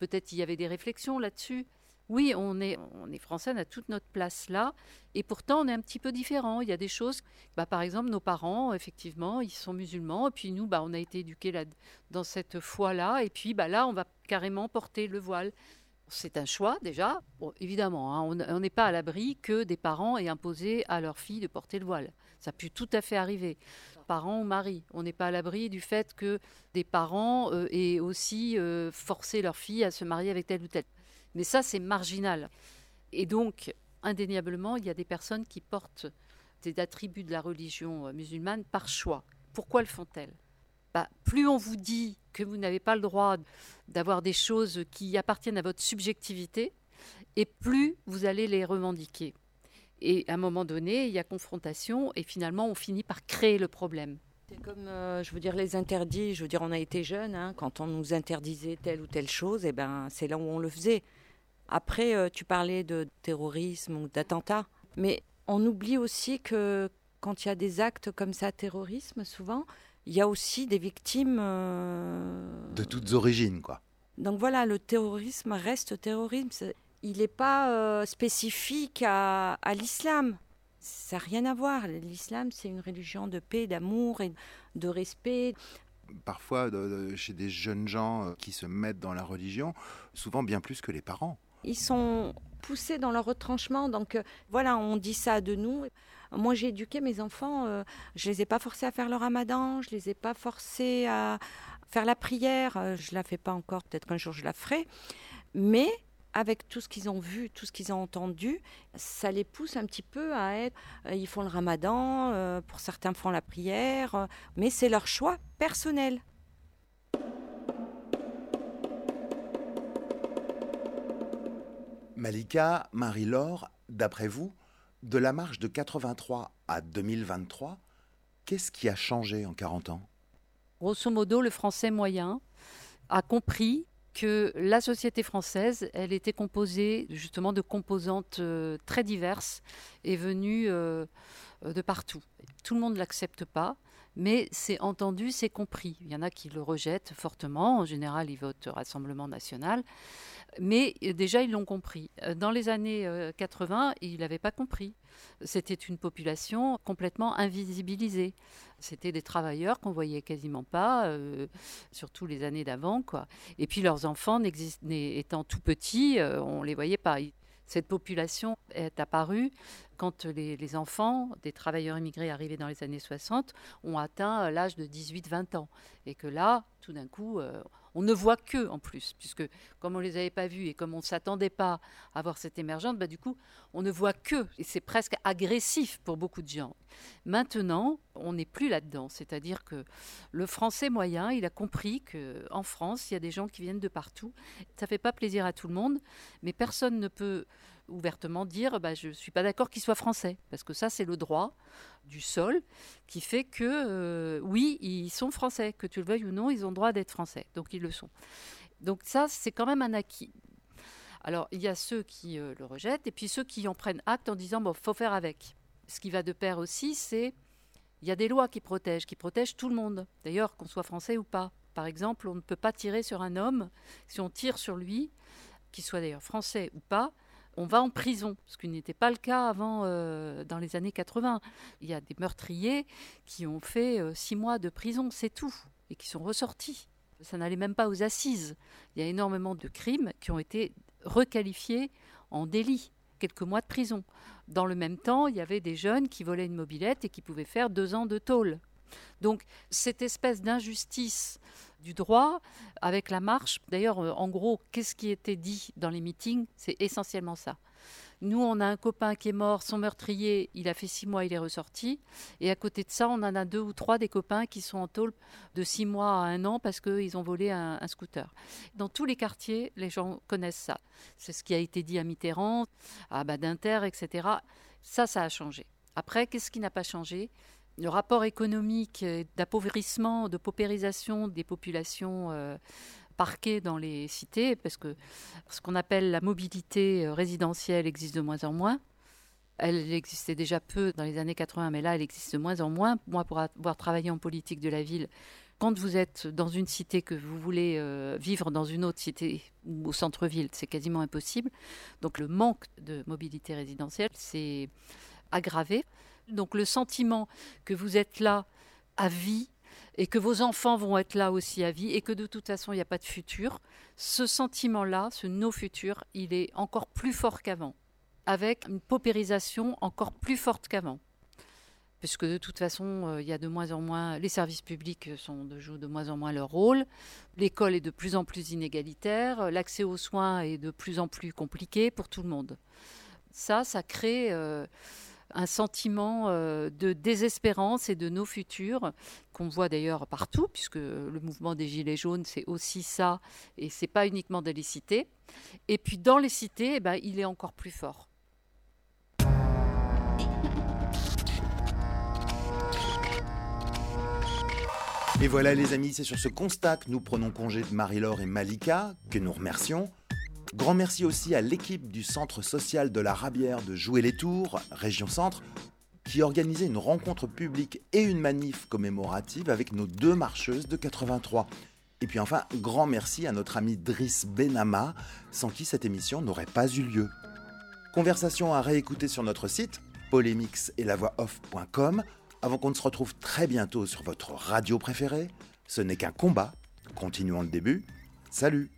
Peut-être il y avait des réflexions là-dessus. Oui, on est, on est français, on a toute notre place là. Et pourtant, on est un petit peu différents. Il y a des choses... Bah, par exemple, nos parents, effectivement, ils sont musulmans. Et puis nous, bah, on a été éduqués là, dans cette foi-là. Et puis bah, là, on va carrément porter le voile. C'est un choix déjà, bon, évidemment, hein, on n'est pas à l'abri que des parents aient imposé à leur fille de porter le voile. Ça a pu tout à fait arriver, parents ou mari. On n'est pas à l'abri du fait que des parents euh, aient aussi euh, forcé leur fille à se marier avec tel ou tel. Mais ça, c'est marginal. Et donc, indéniablement, il y a des personnes qui portent des attributs de la religion musulmane par choix. Pourquoi le font-elles ? Bah, plus on vous dit que vous n'avez pas le droit d'avoir des choses qui appartiennent à votre subjectivité, et plus vous allez les revendiquer. Et à un moment donné, il y a confrontation, et finalement, on finit par créer le problème. C'est comme, euh, je veux dire, les interdits. Je veux dire, on a été jeunes, hein, quand on nous interdisait telle ou telle chose, eh ben, c'est là où on le faisait. Après, euh, tu parlais de terrorisme ou d'attentat, mais on oublie aussi que quand il y a des actes comme ça, terrorisme, souvent... Il y a aussi des victimes... Euh... De toutes origines, quoi. Donc voilà, le terrorisme reste terrorisme. Il n'est pas euh, spécifique à, à l'islam. Ça n'a rien à voir. L'islam, c'est une religion de paix, d'amour et de respect. Parfois, de, de, chez des jeunes gens qui se mettent dans la religion, souvent bien plus que les parents. Ils sont poussés dans leur retranchement. Donc euh, voilà, on dit ça de nous... Moi, j'ai éduqué mes enfants, euh, je ne les ai pas forcés à faire le ramadan, je ne les ai pas forcés à faire la prière, euh, je ne la fais pas encore, peut-être qu'un jour je la ferai, mais avec tout ce qu'ils ont vu, tout ce qu'ils ont entendu, ça les pousse un petit peu à être... Ils font le ramadan, pour certains font la prière, mais c'est leur choix personnel. Malika, Marie-Laure, d'après vous, de la marche de quatre-vingt-trois à deux mille vingt-trois, qu'est-ce qui a changé en quarante ans ? Grosso modo, le Français moyen a compris que la société française, elle était composée justement de composantes très diverses et venues de partout. Tout le monde ne l'accepte pas, mais c'est entendu, c'est compris. Il y en a qui le rejettent fortement, en général ils votent Rassemblement national, mais déjà ils l'ont compris. Dans les années quatre-vingt, ils ne l'avaient pas compris. C'était une population complètement invisibilisée. C'était des travailleurs qu'on ne voyait quasiment pas, euh, surtout les années d'avant, quoi. Et puis leurs enfants, étant tout petits, euh, on ne les voyait pas. Cette population est apparue quand les, les enfants des travailleurs immigrés arrivés dans les années soixante ont atteint l'âge de dix-huit à vingt ans. Et que là, tout d'un coup, euh, on ne voit qu'eux en plus, puisque comme on ne les avait pas vus et comme on ne s'attendait pas à voir cette émergence, bah, du coup, on ne voit qu'eux. Et c'est presque agressif pour beaucoup de gens. Maintenant, on n'est plus là-dedans. C'est-à-dire que le Français moyen, il a compris qu'en France, il y a des gens qui viennent de partout. Ça ne fait pas plaisir à tout le monde, mais personne ne peut... ouvertement dire bah, « je ne suis pas d'accord qu'il soit français ». Parce que ça, c'est le droit du sol qui fait que, euh, oui, ils sont français. Que tu le veuilles ou non, ils ont le droit d'être français. Donc, ils le sont. Donc, ça, c'est quand même un acquis. Alors, il y a ceux qui euh, le rejettent et puis ceux qui en prennent acte en disant bon, « il faut faire avec ». Ce qui va de pair aussi, c'est il y a des lois qui protègent, qui protègent tout le monde. D'ailleurs, qu'on soit français ou pas. Par exemple, on ne peut pas tirer sur un homme. Si on tire sur lui, qu'il soit d'ailleurs français ou pas, on va en prison, ce qui n'était pas le cas avant, euh, dans les années quatre-vingt. Il y a des meurtriers qui ont fait euh, six mois de prison, c'est tout, et qui sont ressortis. Ça n'allait même pas aux assises. Il y a énormément de crimes qui ont été requalifiés en délit, quelques mois de prison. Dans le même temps, il y avait des jeunes qui volaient une mobilette et qui pouvaient faire deux ans de tôle. Donc, cette espèce d'injustice du droit avec la marche, d'ailleurs, en gros, qu'est-ce qui était dit dans les meetings ? C'est essentiellement ça. Nous, on a un copain qui est mort, son meurtrier, il a fait six mois, il est ressorti. Et à côté de ça, on en a deux ou trois des copains qui sont en tôle de six mois à un an parce qu'ils ont volé un, un scooter. Dans tous les quartiers, les gens connaissent ça. C'est ce qui a été dit à Mitterrand, à Nanterre, et cetera. Ça, ça a changé. Après, qu'est-ce qui n'a pas changé ? Le rapport économique d'appauvrissement, de paupérisation des populations euh, parquées dans les cités, parce que ce qu'on appelle la mobilité résidentielle existe de moins en moins. Elle existait déjà peu dans les années quatre-vingt, mais là, elle existe de moins en moins. Moi, pour avoir travaillé en politique de la ville, quand vous êtes dans une cité que vous voulez euh, vivre dans une autre cité ou au centre-ville, c'est quasiment impossible. Donc le manque de mobilité résidentielle, c'est aggravé. Donc le sentiment que vous êtes là à vie et que vos enfants vont être là aussi à vie et que de toute façon il n'y a pas de futur, ce sentiment-là, ce no-futur, il est encore plus fort qu'avant, avec une paupérisation encore plus forte qu'avant. Puisque de toute façon, il y a de moins en moins, les services publics sont, jouent de moins en moins leur rôle, l'école est de plus en plus inégalitaire, l'accès aux soins est de plus en plus compliqué pour tout le monde. Ça, ça crée... Euh, un sentiment de désespérance et de nos futurs, qu'on voit d'ailleurs partout, puisque le mouvement des Gilets jaunes, c'est aussi ça, et c'est pas uniquement dans les cités. Et puis dans les cités, eh ben, il est encore plus fort. Et voilà les amis, c'est sur ce constat que nous prenons congé de Marie-Laure et Malika, que nous remercions. Grand merci aussi à l'équipe du Centre social de la Rabière de Jouer-les-Tours, Région Centre, qui organisait une rencontre publique et une manif commémorative avec nos deux marcheuses de quatre-vingt-trois. Et puis enfin, grand merci à notre ami Driss Benama, sans qui cette émission n'aurait pas eu lieu. Conversation à réécouter sur notre site, polémix et la voix off point com, avant qu'on ne se retrouve très bientôt sur votre radio préférée. Ce n'est qu'un combat. Continuons le début. Salut.